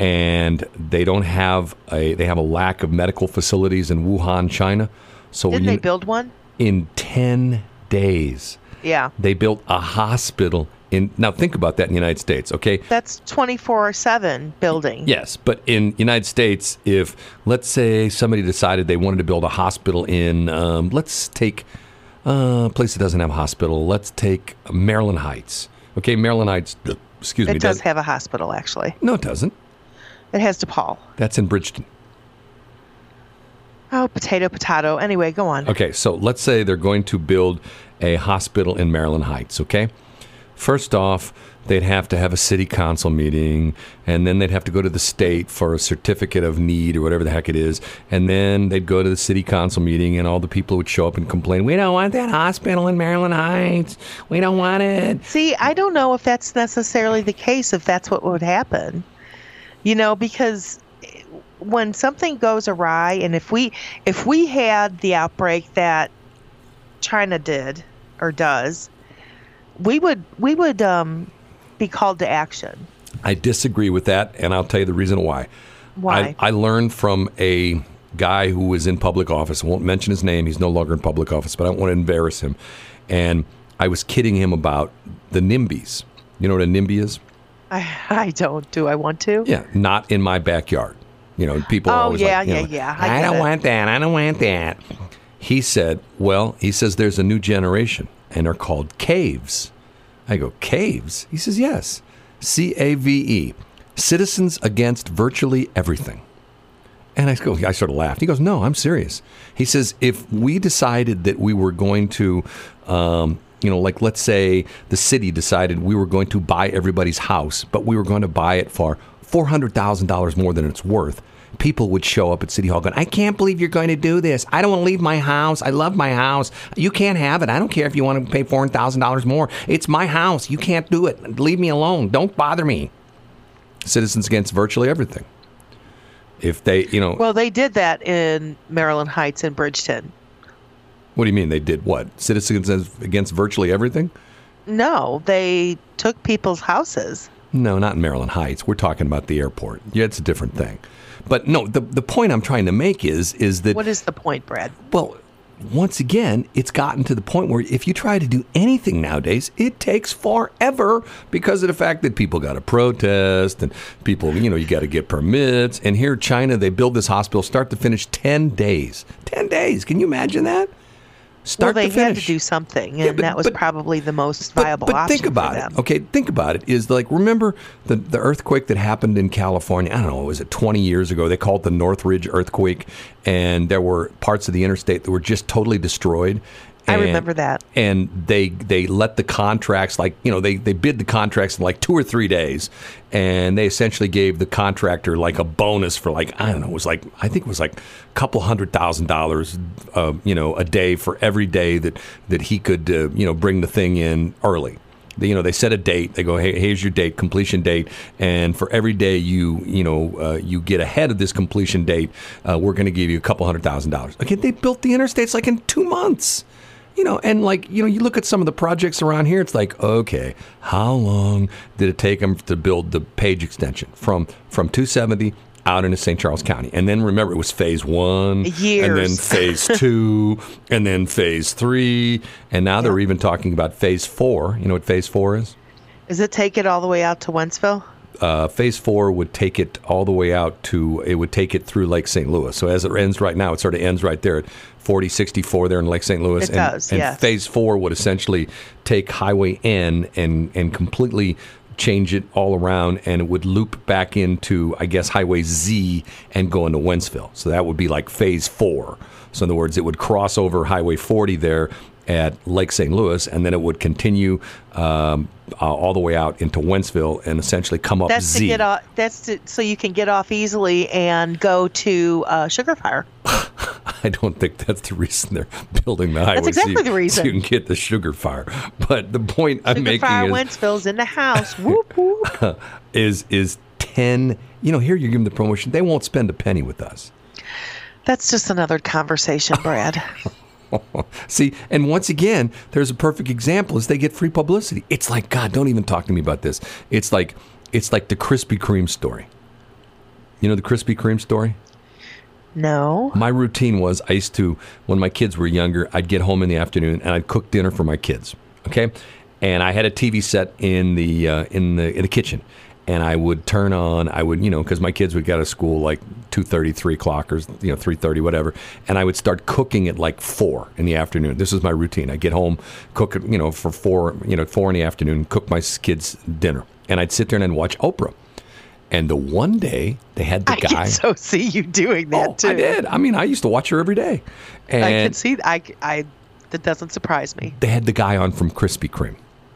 and they have a lack of medical facilities in Wuhan, China. So didn't they build one in 10 days? Yeah, they built a hospital. Now think about that in the United States, okay? That's 24/7 building. Yes, but in United States, if, let's say, somebody decided they wanted to build a hospital in, let's take a place that doesn't have a hospital. Let's take Maryland Heights. Okay, Maryland Heights, excuse me. It does have a hospital, actually. No, it doesn't. It has DePaul. That's in Bridgeton. Oh, potato, potato. Anyway, go on. Okay, so let's say they're going to build a hospital in Maryland Heights, okay? First off, they'd have to have a city council meeting, and then they'd have to go to the state for a certificate of need or whatever the heck it is, and then they'd go to the city council meeting, and all the people would show up and complain, we don't want that hospital in Maryland Heights. We don't want it. See, I don't know if that's necessarily the case, if that's what would happen, you know, because when something goes awry, and if we had the outbreak that China did or does, we would be called to action. I disagree with that, and I'll tell you the reason why. Why? I learned from a guy who was in public office. I won't mention his name. He's no longer in public office, but I don't want to embarrass him. And I was kidding him about the NIMBYs. You know what a NIMBY is? I don't. Do I want to? Yeah. Not in my backyard. You know, people are always like, yeah. I don't want that. He said, well, he says there's a new generation and they're called caves. I go, caves? He says, yes. CAVE. Citizens Against Virtually Everything. And I sort of laughed. He goes, no, I'm serious. He says, if we decided that we were going to, like let's say the city decided we were going to buy everybody's house, but we were going to buy it for $400,000 more than it's worth, people would show up at City Hall going, I can't believe you're going to do this. I don't want to leave my house. I love my house. You can't have it. I don't care if you want to pay $400,000 more. It's my house. You can't do it. Leave me alone. Don't bother me. Citizens Against Virtually Everything. If they, Well, they did that in Maryland Heights and Bridgeton. What do you mean they did what? Citizens Against Virtually Everything? No, they took people's houses. No, not in Maryland Heights. We're talking about the airport. Yeah, it's a different thing. But no, the point I'm trying to make is that... What is the point, Brad? Well, once again, it's gotten to the point where if you try to do anything nowadays, it takes forever because of the fact that people got to protest and people, you got to get permits. And here, China, they build this hospital start to finish 10 days. 10 days. Can you imagine that? They had to do something, and that was probably the most viable option. But think about it. Okay, think about it. Is like, remember the earthquake that happened in California? I don't know, was it 20 years ago? They called it the Northridge earthquake, and there were parts of the interstate that were just totally destroyed. I remember that. And they let the contracts, they bid the contracts in 2 or 3 days. And they essentially gave the contractor a bonus for I think it was a couple $100,000, a day for every day that he could, bring the thing in early. They set a date. They go, hey, here's your date, completion date. And for every day you get ahead of this completion date, we're going to give you a couple $100,000. Okay, they built the interstates in 2 months. You look at some of the projects around here, it's okay, how long did it take them to build the Page extension from 270 out into St. Charles County? And then remember, it was phase 1, years. And then phase 2, and then phase 3, and now they're even talking about phase 4. You know what phase 4 is? Does it take it all the way out to Wentzville? Phase 4 would take it all the way out to, it would take it through Lake St. Louis. So as it ends right now, it sort of ends right there at 4064 there in Lake St. Louis. It does, yes. And Phase 4 would essentially take Highway N and completely change it all around, and it would loop back into, I guess, Highway Z and go into Wentzville. So that would be Phase 4. So in other words, it would cross over Highway 40 there at Lake St. Louis, and then it would continue all the way out into Wentzville and essentially come up Z. So you can get off easily and go to Sugar Fire. I don't think that's the reason they're building the highway. That's exactly the reason. So you can get the Sugar Fire. But the point I'm making is... Wentzville's in the house. Whoop, whoop. Is 10... here you give them the promotion. They won't spend a penny with us. That's just another conversation, Brad. See, and once again, there's a perfect example is they get free publicity. It's God, don't even talk to me about this. It's like the Krispy Kreme story. You know the Krispy Kreme story? No. My routine was I used to, when my kids were younger, I'd get home in the afternoon and I'd cook dinner for my kids. Okay? And I had a TV set in the kitchen. And I would turn on, because my kids would get out of school 2:30, 3 o'clock or 3:30, whatever. And I would start cooking at 4 in the afternoon. This was my routine. I'd get home, cook, for 4 in the afternoon, cook my kids dinner. And I'd sit there and I'd watch Oprah. And the one day they had the guy. I can so see you doing that too. I did. I used to watch her every day. And I can see, that doesn't surprise me. They had the guy on from Krispy Kreme.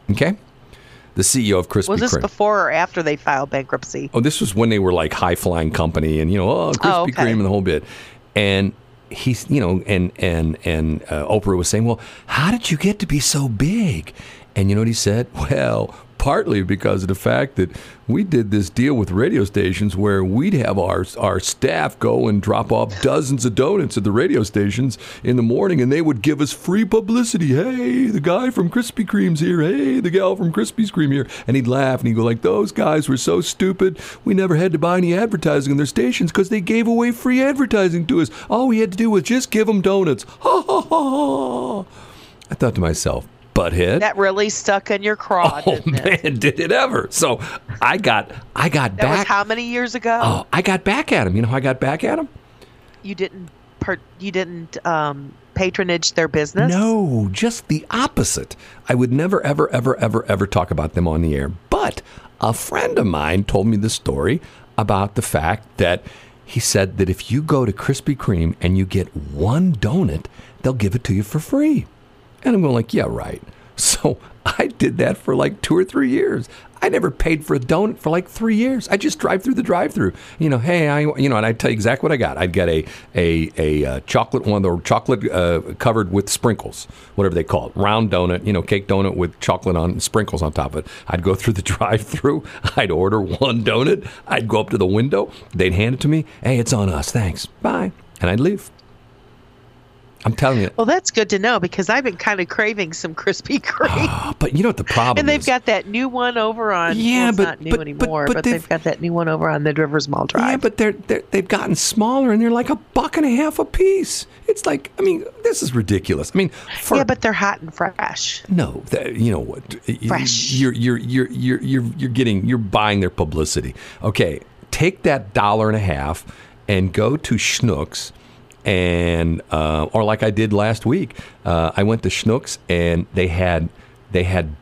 Okay? The CEO of Krispy Kreme. Was this before or after they filed bankruptcy? Oh, this was when they were high-flying company and, Krispy Kreme and the whole bit. And he's, Oprah was saying, well, how did you get to be so big? And you know what he said? Well, partly because of the fact that we did this deal with radio stations where we'd have our staff go and drop off dozens of donuts at the radio stations in the morning, and they would give us free publicity. Hey, the guy from Krispy Kreme's here. Hey, the gal from Krispy Kreme here. And he'd laugh, and he'd go like, those guys were so stupid. We never had to buy any advertising on their stations because they gave away free advertising to us. All we had to do was just give them donuts. Ha, ha, ha, ha. I thought to myself, butthead. That really stuck in your craw, didn't it? Oh, man, did it ever. So I got back. That was how many years ago? Oh, I got back at him. You know how I got back at him? You didn't patronage their business? No, just the opposite. I would never, ever, ever, ever, ever talk about them on the air. But a friend of mine told me the story about the fact that he said that if you go to Krispy Kreme and you get one donut, they'll give it to you for free. And I'm going like, yeah, right. So I did that for like 2 or 3 years. I never paid for a donut for like 3 years. I just drive through the drive-through. You know, hey, and I'd tell you exactly what I got. I'd get a chocolate one, or chocolate covered with sprinkles, whatever they call it, round donut, you know, cake donut with chocolate on sprinkles on top of it. I'd go through the drive-through. I'd order one donut. I'd go up to the window. They'd hand it to me. Hey, it's on us. Thanks. Bye. And I'd leave. I'm telling you. Well, that's good to know because I've been kind of craving some Krispy Kreme. But you know what the problem is? And they've got that new one over on. Yeah, well, it's not new anymore, but they've got that new one over on the Rivers Mall Drive. Yeah, but they've gotten smaller and they're like $1.50 a piece. It's like, I mean, this is ridiculous. I mean, but they're hot and fresh. No, you know what? Fresh. You're buying their publicity. Okay, take that $1.50 and go to Schnucks. And or like I did last week, I went to Schnucks and they had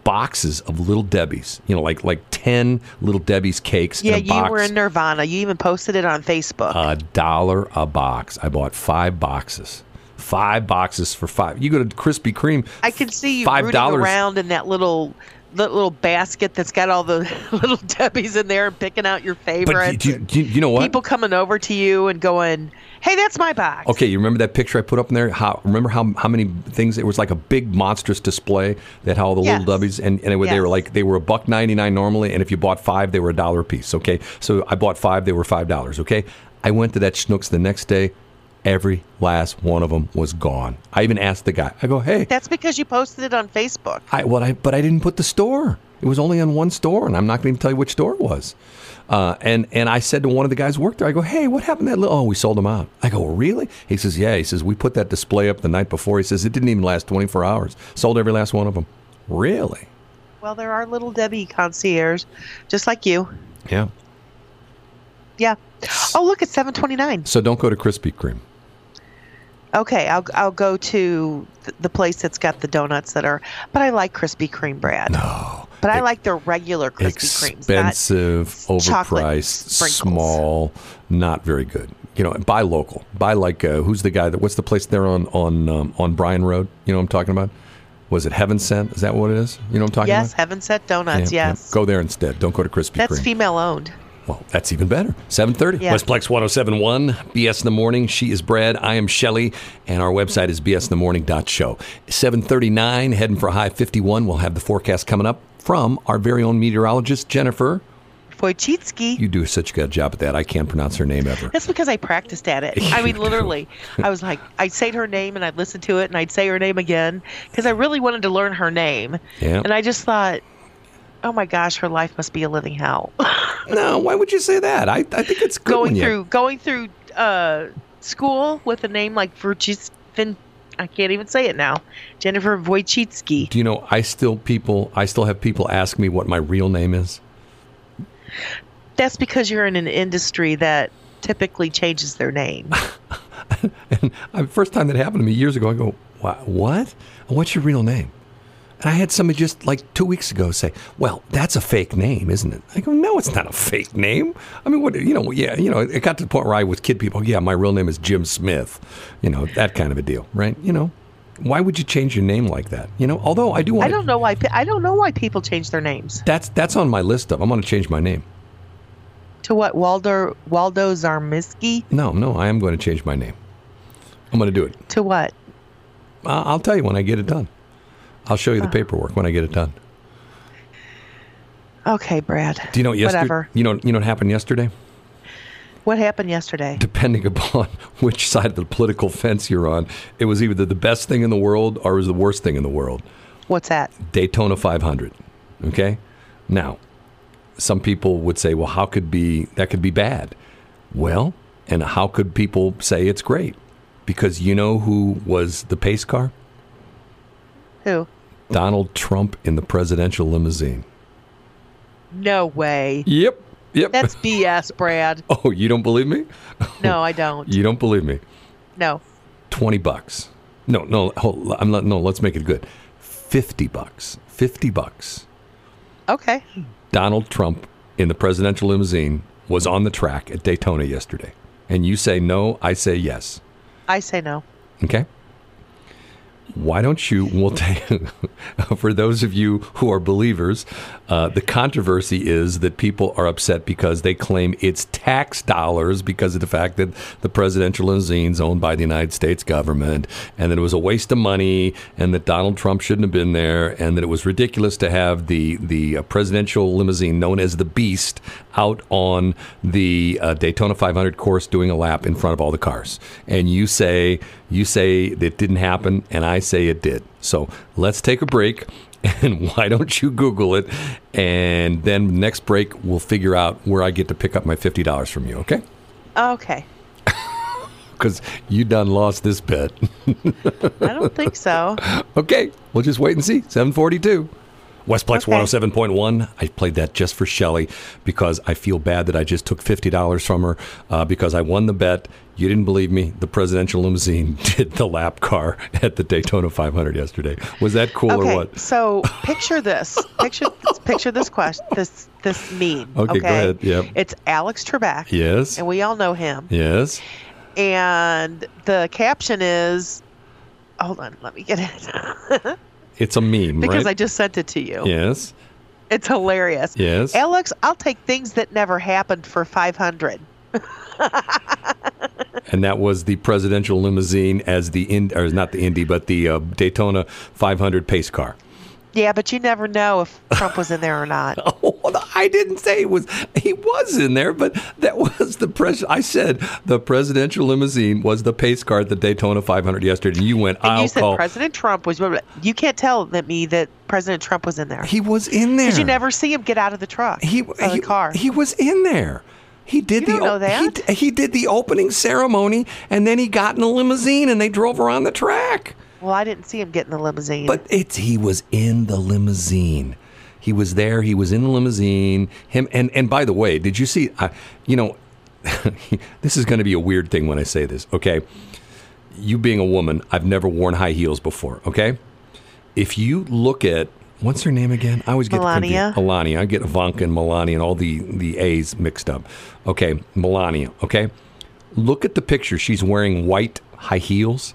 boxes of Little Debbie's, you know, like 10 Little Debbie's cakes. Yeah, in a box. You were in Nirvana. You even posted it on Facebook. $1 a box. I bought 5 boxes. 5 boxes for 5. You go to Krispy Kreme. I can see you rooting around in that little basket that's got all the Little Debbie's in there and picking out your favorites. But you know what? People coming over to you and going, hey, that's my box. Okay, you remember that picture I put up in there? Remember how many things? It was like a big monstrous display that had all the Little Debbie's, and they were like, they were $1.99 normally, and if you bought 5, they were $1 a piece. Okay, so I bought 5, they were $5. Okay, I went to that Schnucks the next day. Every last one of them was gone. I even asked the guy. I go, hey. That's because you posted it on Facebook. But I didn't put the store. It was only on one store, and I'm not going to tell you which store it was. And I said to one of the guys who worked there, I go, hey, what happened to that little? Oh, we sold them out. I go, really? He says, yeah. He says, we put that display up the night before. He says, it didn't even last 24 hours. Sold every last one of them. Really? Well, there are Little Debbie concierges, just like you. Yeah. Yeah. Oh, look, it's 7:29. So don't go to Krispy Kreme. Okay, I'll go to the place that's got the donuts that are, but I like Krispy Kreme, Brad. No. But I like their regular Krispy Kremes. Expensive, overpriced, small, not very good. You know, buy local. Buy like, who's the guy that, what's the place there on Bryan Road? You know what I'm talking about? Was it Heaven Sent? Is that what it is? You know what I'm talking about? Yes, Heaven Sent Donuts, yes. Yeah. Go there instead. Don't go to Krispy Kreme. That's female-owned. Well, that's even better. 7:30, yeah. Westplex 107.1, BS in the Morning. She is Brad. I am Shelley. And our website is bsinthemorning.show. 7:39, heading for a high 51. We'll have the forecast coming up from our very own meteorologist, Jennifer Wojcicki. You do such a good job at that. I can't pronounce her name ever. That's because I practiced at it. I mean, literally. I was like, I'd say her name and I'd listen to it and I'd say her name again because I really wanted to learn her name. Yeah. And I just thought, oh my gosh, her life must be a living hell. No, why would you say that? I think it's good going through school with a name like Wojcicki. I can't even say it now. Jennifer Wojcicki. Do you know I still have people ask me what my real name is? That's because you're in an industry that typically changes their name. And the first time that happened to me years ago, I go, "What? What's your real name?" And I had somebody just like 2 weeks ago say, "Well, that's a fake name, isn't it?" I go, "No, it's not a fake name." I mean, what, you know? Yeah, you know, it got to the point where I was kidding people. Yeah, my real name is Jim Smith. You know, that kind of a deal, right? You know, why would you change your name like that? You know, although I do want. I don't know why people change their names. That's on my list of. I'm going to change my name. To what, Waldo Zarmiski? No, I am going to change my name. I'm going to do it. To what? I'll tell you when I get it done. I'll show you the paperwork when I get it done. Okay, Brad. Do you know what yesterday? You know what happened yesterday? What happened yesterday? Depending upon which side of the political fence you're on, it was either the best thing in the world or it was the worst thing in the world. What's that? Daytona 500. Okay? Now, some people would say, well, how could be that could be bad? Well, and how could people say it's great? Because you know who was the pace car? Who? Donald Trump in the presidential limousine. No way. Yep. Yep. That's BS, Brad. Oh, you don't believe me? No, I don't. You don't believe me? No. $20. No. I'm not. No, let's make it good. $50. $50. Okay. Donald Trump in the presidential limousine was on the track at Daytona yesterday, and you say no. I say yes. I say no. Okay. Why don't you, we'll take, for those of you who are believers, the controversy is that people are upset because they claim it's tax dollars because of the fact that the presidential limousine is owned by the United States government and that it was a waste of money and that Donald Trump shouldn't have been there and that it was ridiculous to have the presidential limousine known as the Beast out on the Daytona 500 course doing a lap in front of all the cars. And you say it didn't happen, and I say it did. So let's take a break, and why don't you Google it, and then next break we'll figure out where I get to pick up my $50 from you, okay? Okay. Because you done lost this bet. I don't think so. Okay, we'll just wait and see. 742. Westplex 107.1. I played that just for Shelley because I feel bad that I just took $50 from her because I won the bet. You didn't believe me. The presidential limousine did the lap car at the Daytona 500 yesterday. Was that cool or what? So picture this. Picture this question. This meme. Okay, go ahead. Yep. It's Alex Trebek. Yes. And we all know him. Yes. And the caption is, hold on, let me get it. It's a meme, right? Because I just sent it to you. Yes. It's hilarious. Yes. Alex, I'll take things that never happened for $500. And that was the presidential limousine as the or not the Indy, but the Daytona 500 pace car. Yeah, but you never know if Trump was in there or not. Oh, I didn't say he was. He was in there, but that was the president. I said the presidential limousine was the pace car at the Daytona 500 yesterday, and you went. And you said President Trump was. You can't tell me that President Trump was in there. He was in there. Did you never see him get out of the truck? He the car. He was in there. He did you don't know that? He did the opening ceremony, and then he got in a limousine, and they drove around the track. Well, I didn't see him get in the limousine. But he was in the limousine. He was there. He was in the limousine. Him and by the way, did you see? You know, this is going to be a weird thing when I say this. Okay, you being a woman, I've never worn high heels before. Okay, if you look at what's her name again? I always get Melania. Melania. I get Ivanka and Melania and all the A's mixed up. Okay, Melania. Okay, look at the picture. She's wearing white high heels.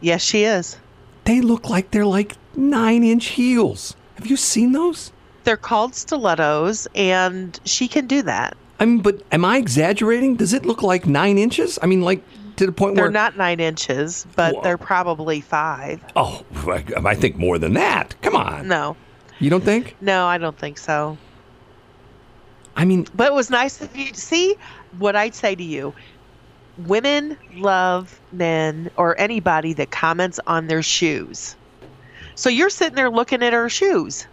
Yes, she is. They look like they're like 9-inch heels. Have you seen those? They're called stilettos, and she can do that. I mean, but am I exaggerating? Does it look like 9 inches? I mean, like to the point they're where... They're not 9 inches, but whoa. They're probably 5. Oh, I think more than that. Come on. No. You don't think? No, I don't think so. I mean... But it was nice of you to see what I'd say to you. Women love men or anybody that comments on their shoes. So you're sitting there looking at her shoes.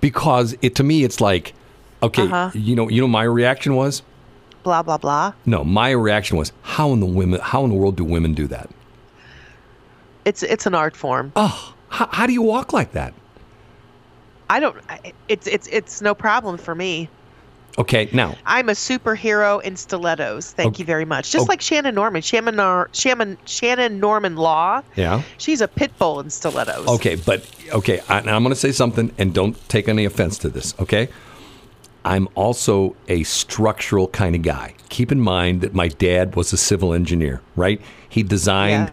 Because to me, it's like, okay, you know, my reaction was? Blah, blah, blah. No, my reaction was, how in the world do women do that? It's an art form. Oh, how do you walk like that? I don't, it's no problem for me. Okay, now. I'm a superhero in stilettos. Thank you very much. Just like Shannon Norman. Shannon Norman Law. Yeah. She's a pit bull in stilettos. Okay, but, I'm going to say something, and don't take any offense to this, okay? I'm also a structural kind of guy. Keep in mind that my dad was a civil engineer, right? He designed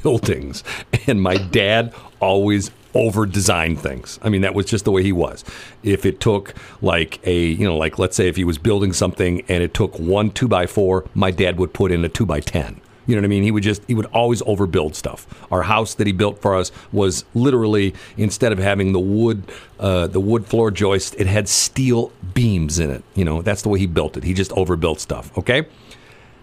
buildings, and my dad always over-design things. I mean, that was just the way he was. If it took like let's say if he was building something and it took one 2x4, my dad would put in a 2x10. You know what I mean? He would always overbuild stuff. Our house that he built for us was literally, instead of having the wood floor joist, it had steel beams in it. You know, that's the way he built it. He just overbuilt stuff. Okay,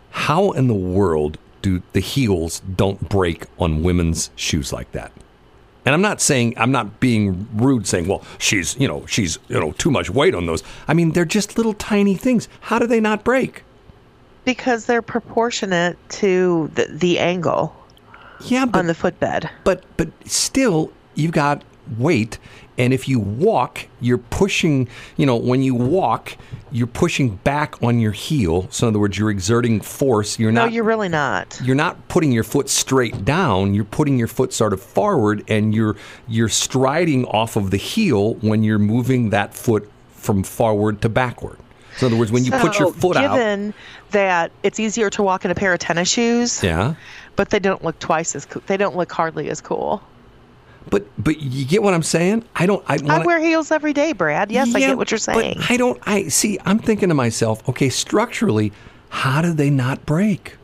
how in the world do the heels don't break on women's shoes like that? And I'm not being rude saying, well, she's too much weight on those. I mean, they're just little tiny things. How do they not break? Because they're proportionate to the angle on the footbed. But still, you've got weight. And if you walk, you're pushing, when you walk, you're pushing back on your heel. So in other words, you're exerting force. No, you're really not. You're not putting your foot straight down. You're putting your foot sort of forward, and you're striding off of the heel when you're moving that foot from forward to backward. So in other words, when you put your foot out. Given that it's easier to walk in a pair of tennis shoes. Yeah. But they don't look hardly as cool. But you get what I'm saying? I wear heels every day, Brad. Yes, yeah, I get what you're saying. But I'm thinking to myself, okay, structurally, how do they not break?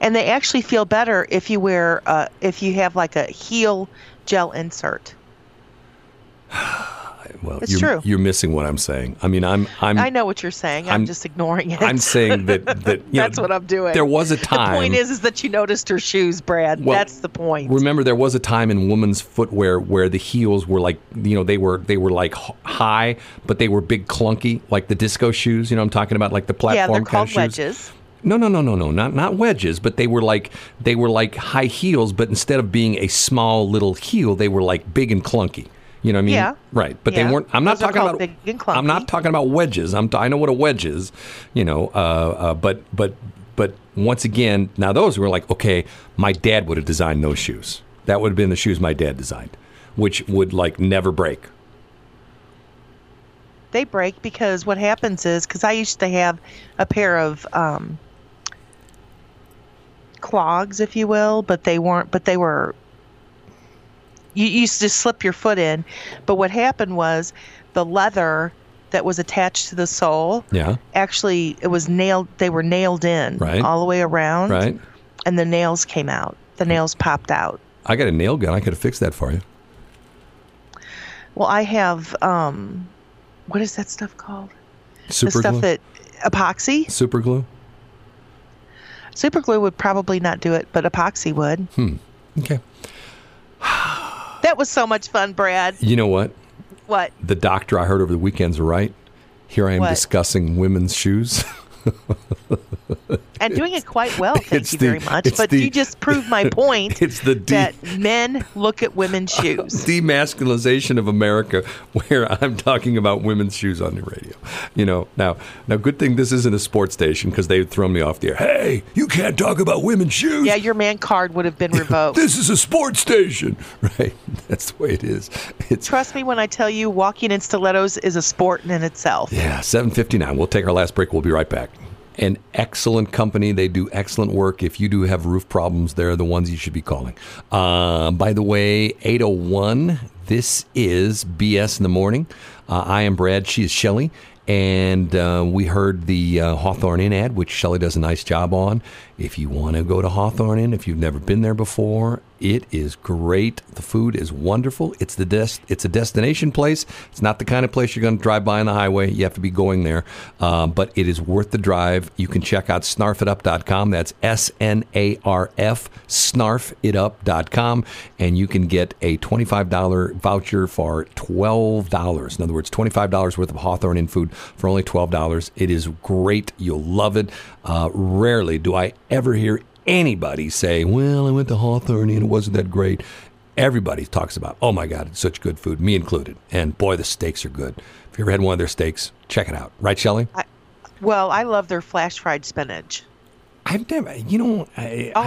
And they actually feel better if you wear if you have like a heel gel insert. Well, it's true. You're missing what I'm saying. I mean, I know what you're saying. I'm just ignoring it. I'm saying that that's what I'm doing. There was a time. The point is that you noticed her shoes, Brad. Well, that's the point. Remember, there was a time in women's footwear where the heels were like, they were like high, but they were big, clunky, like the disco shoes. You know, I'm talking about like the platform kind of shoes. Yeah, they're called wedges. No, not wedges, but they were like high heels, but instead of being a small little heel, they were like big and clunky. You know what I mean? Yeah. Right. But they weren't. I'm not talking about wedges. I know what a wedge is. But once again, now those were like, okay, my dad would have designed those shoes. That would have been the shoes my dad designed, which would like never break. They break because what happens is, because I used to have a pair of clogs, if you will, but they were. You used to slip your foot in, but what happened was the leather that was attached to the sole, actually it was nailed. They were nailed in all the way around, and the nails came out. The nails popped out. I got a nail gun. I could have fixed that for you. Well, I have, what is that stuff called? Super glue? The stuff that, epoxy? Super glue? Super glue would probably not do it, but epoxy would. Okay. That was so much fun, Brad. You know what? What? The doctor I heard over the weekend's right. Here I am discussing women's shoes. And doing it quite well, thank you very much. But you just proved my point that men look at women's shoes. Demasculinization of America, where I'm talking about women's shoes on the radio. Now, good thing this isn't a sports station, because they would throw me off the air. Hey, you can't talk about women's shoes. Yeah, your man card would have been revoked. This is a sports station. Right. That's the way it is. Trust me when I tell you walking in stilettos is a sport in itself. Yeah, 7:59. We'll take our last break. We'll be right back. An excellent company. They do excellent work. If you do have roof problems, they're the ones you should be calling. By the way, 8:01, this is BS in the Morning. I am Brad. She is Shelley. And we heard the Hawthorne Inn ad, which Shelley does a nice job on. If you want to go to Hawthorne Inn, if you've never been there before, it is great. The food is wonderful. It's a destination place. It's not the kind of place you're going to drive by on the highway. You have to be going there. But it is worth the drive. You can check out snarfitup.com. That's SNARF, snarfitup.com. And you can get a $25 voucher for $12. In other words, $25 worth of Hawthorne Inn food for only $12. It is great. You'll love it. Rarely do I ever hear anybody say, well, I went to Hawthorne and it wasn't that great. Everybody talks about, oh my God, it's such good food, me included. And boy, the steaks are good. If you ever had one of their steaks, check it out. Right, Shelley? I love their flash fried spinach. I've never,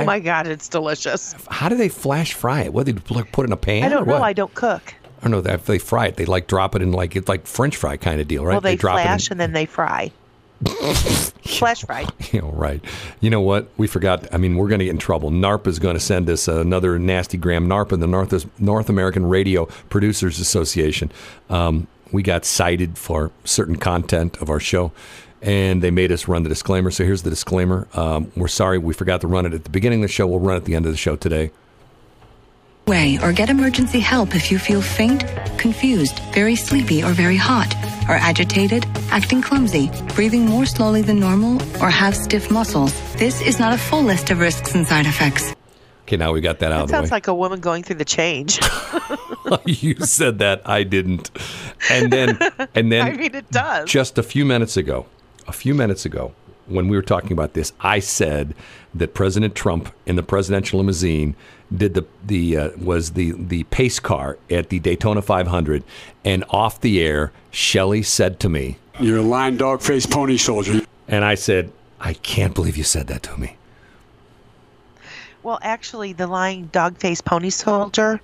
my God, it's delicious. How do they flash fry it? What, do they put in a pan? I don't know. I don't cook. I don't know. If they fry it, they like drop it in like, it's like French fry kind of deal, right? Well, they drop flash it and then they fry. Flash fried. Right. You know what? We forgot. I mean, we're going to get in trouble. NARPA is going to send us another nasty gram. NARPA, the North American Radio Producers Association. we got cited for certain content of our show, and they made us run the disclaimer. So here's the disclaimer. We're sorry we forgot to run it at the beginning of the show. We'll run it at the end of the show today. Way or get emergency help if you feel faint, confused, very sleepy or very hot, are agitated, acting clumsy, breathing more slowly than normal, or have stiff muscles. This is not a full list of risks and side effects. Okay, now we got that out of the way. Sounds like a woman going through the change. You said that. I didn't. And then I mean, it does. Just a few minutes ago, when we were talking about this, I said that President Trump in the presidential limousine did the pace car at the Daytona 500, and off the air, Shelley said to me, "You're a lying dog-faced pony soldier." And I said, "I can't believe you said that to me." Well, actually, the lying dog-faced pony soldier,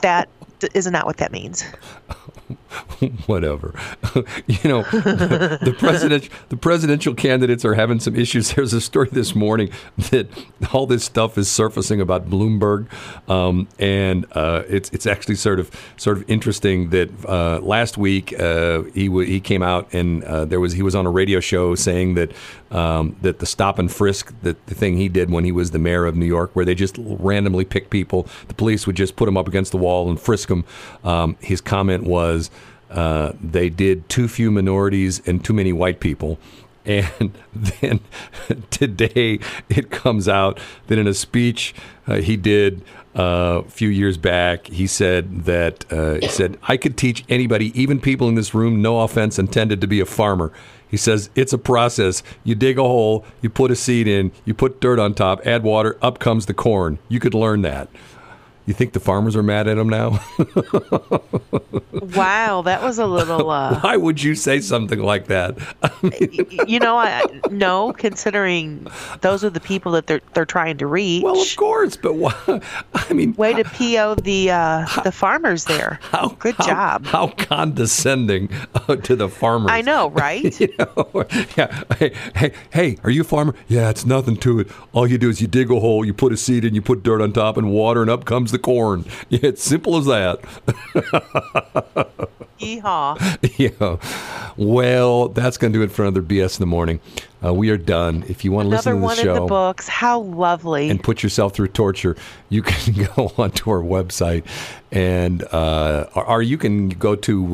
that is not what that means. Whatever. The presidential candidates are having some issues. There's a story this morning that all this stuff is surfacing about Bloomberg, and it's actually sort of interesting that last week he came out and he was on a radio show saying that that the stop and frisk, that the thing he did when he was the mayor of New York, where they just randomly pick people, the police would just put them up against the wall and frisk them. His comment was, they did too few minorities and too many white people. And then today it comes out that in a speech he did a few years back, he said that "I could teach anybody, even people in this room, no offense intended, to be a farmer." He says, "It's a process. You dig a hole, you put a seed in, you put dirt on top, add water, up comes the corn. You could learn that." You think the farmers are mad at him now? Wow, that was a little... Why would you say something like that? I mean, no, considering those are the people that they're trying to reach. Well, of course, but why? I mean... Way to P.O. the farmers there. Good job. How condescending to the farmers. I know, right? Yeah. Hey, are you a farmer? Yeah, it's nothing to it. All you do is you dig a hole, you put a seed in, you put dirt on top and water, and up comes the corn. Yeah, it's simple as that. Yeehaw. Yeah. Well, that's going to do it for another BS in the morning. We are done. If you want to listen to the show, another one in the books. How lovely! And put yourself through torture. You can go onto our website, and or you can go to.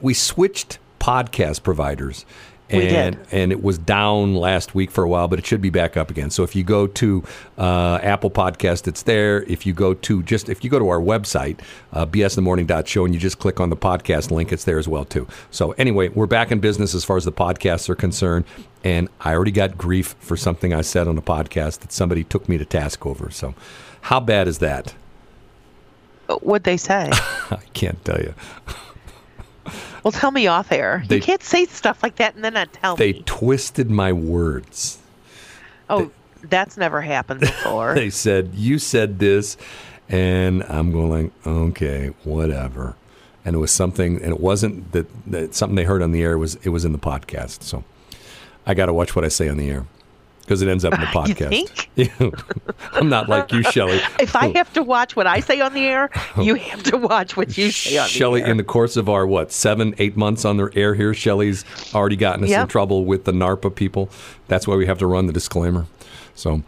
We switched podcast providers. And it was down last week for a while, but it should be back up again. So if you go to Apple Podcast, it's there. If you go to our website, bsinthemorning.show, and you just click on the podcast link, it's there as well too. So anyway, we're back in business as far as the podcasts are concerned. And I already got grief for something I said on a podcast that somebody took me to task over. So how bad is that? What'd they say? I can't tell you. Well, tell me off air. You can't say stuff like that and then not tell me. They twisted my words. Oh, that's never happened before. They said, "You said this," and I'm going, "Okay, whatever." And it was something, and it wasn't that something they heard on the air. It was in the podcast. So I got to watch what I say on the air, because it ends up in the podcast. You think? I'm not like you, Shelley. If I have to watch what I say on the air, you have to watch what you say on the air. Shelley, in the course of our, 7-8 months on the air here, Shelley's already gotten us in trouble with the NARPA people. That's why we have to run the disclaimer. So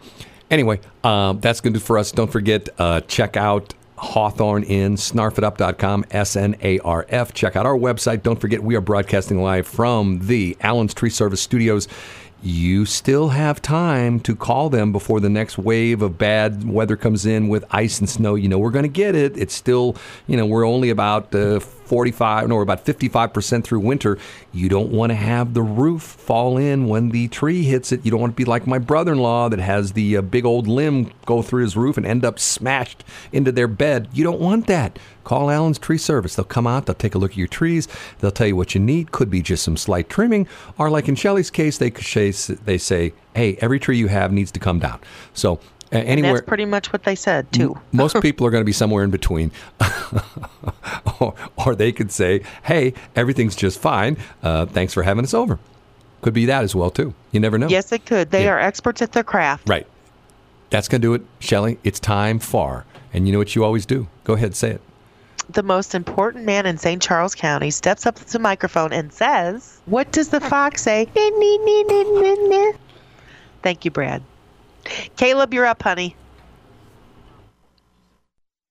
anyway, that's going to do for us. Don't forget, check out Hawthorne Inn, snarfitup.com, SNARF. Check out our website. Don't forget, we are broadcasting live from the Allen's Tree Service Studios. You still have time to call them before the next wave of bad weather comes in with ice and snow. You know, we're going to get it. It's still, we're only about 55% through winter. You don't want to have the roof fall in when the tree hits it. You don't want to be like my brother-in-law that has the big old limb go through his roof and end up smashed into their bed. You don't want that. Call Allen's Tree Service. They'll come out, they'll take a look at your trees, they'll tell you what you need. Could be just some slight trimming, or like in Shelley's case, they say, "Hey, every tree you have needs to come down." So anywhere, and that's pretty much what they said too. Most people are going to be somewhere in between. or they could say, "Hey, everything's just fine. Thanks for having us over." Could be that as well too. You never know. Yes, it could. They are experts at their craft. Right. That's going to do it, Shelley. It's time for, and you know what you always do. Go ahead, say it. the most important man in St. Charles County steps up to the microphone and says, what does the fox say? Thank you, Brad. Caleb, you're up, honey.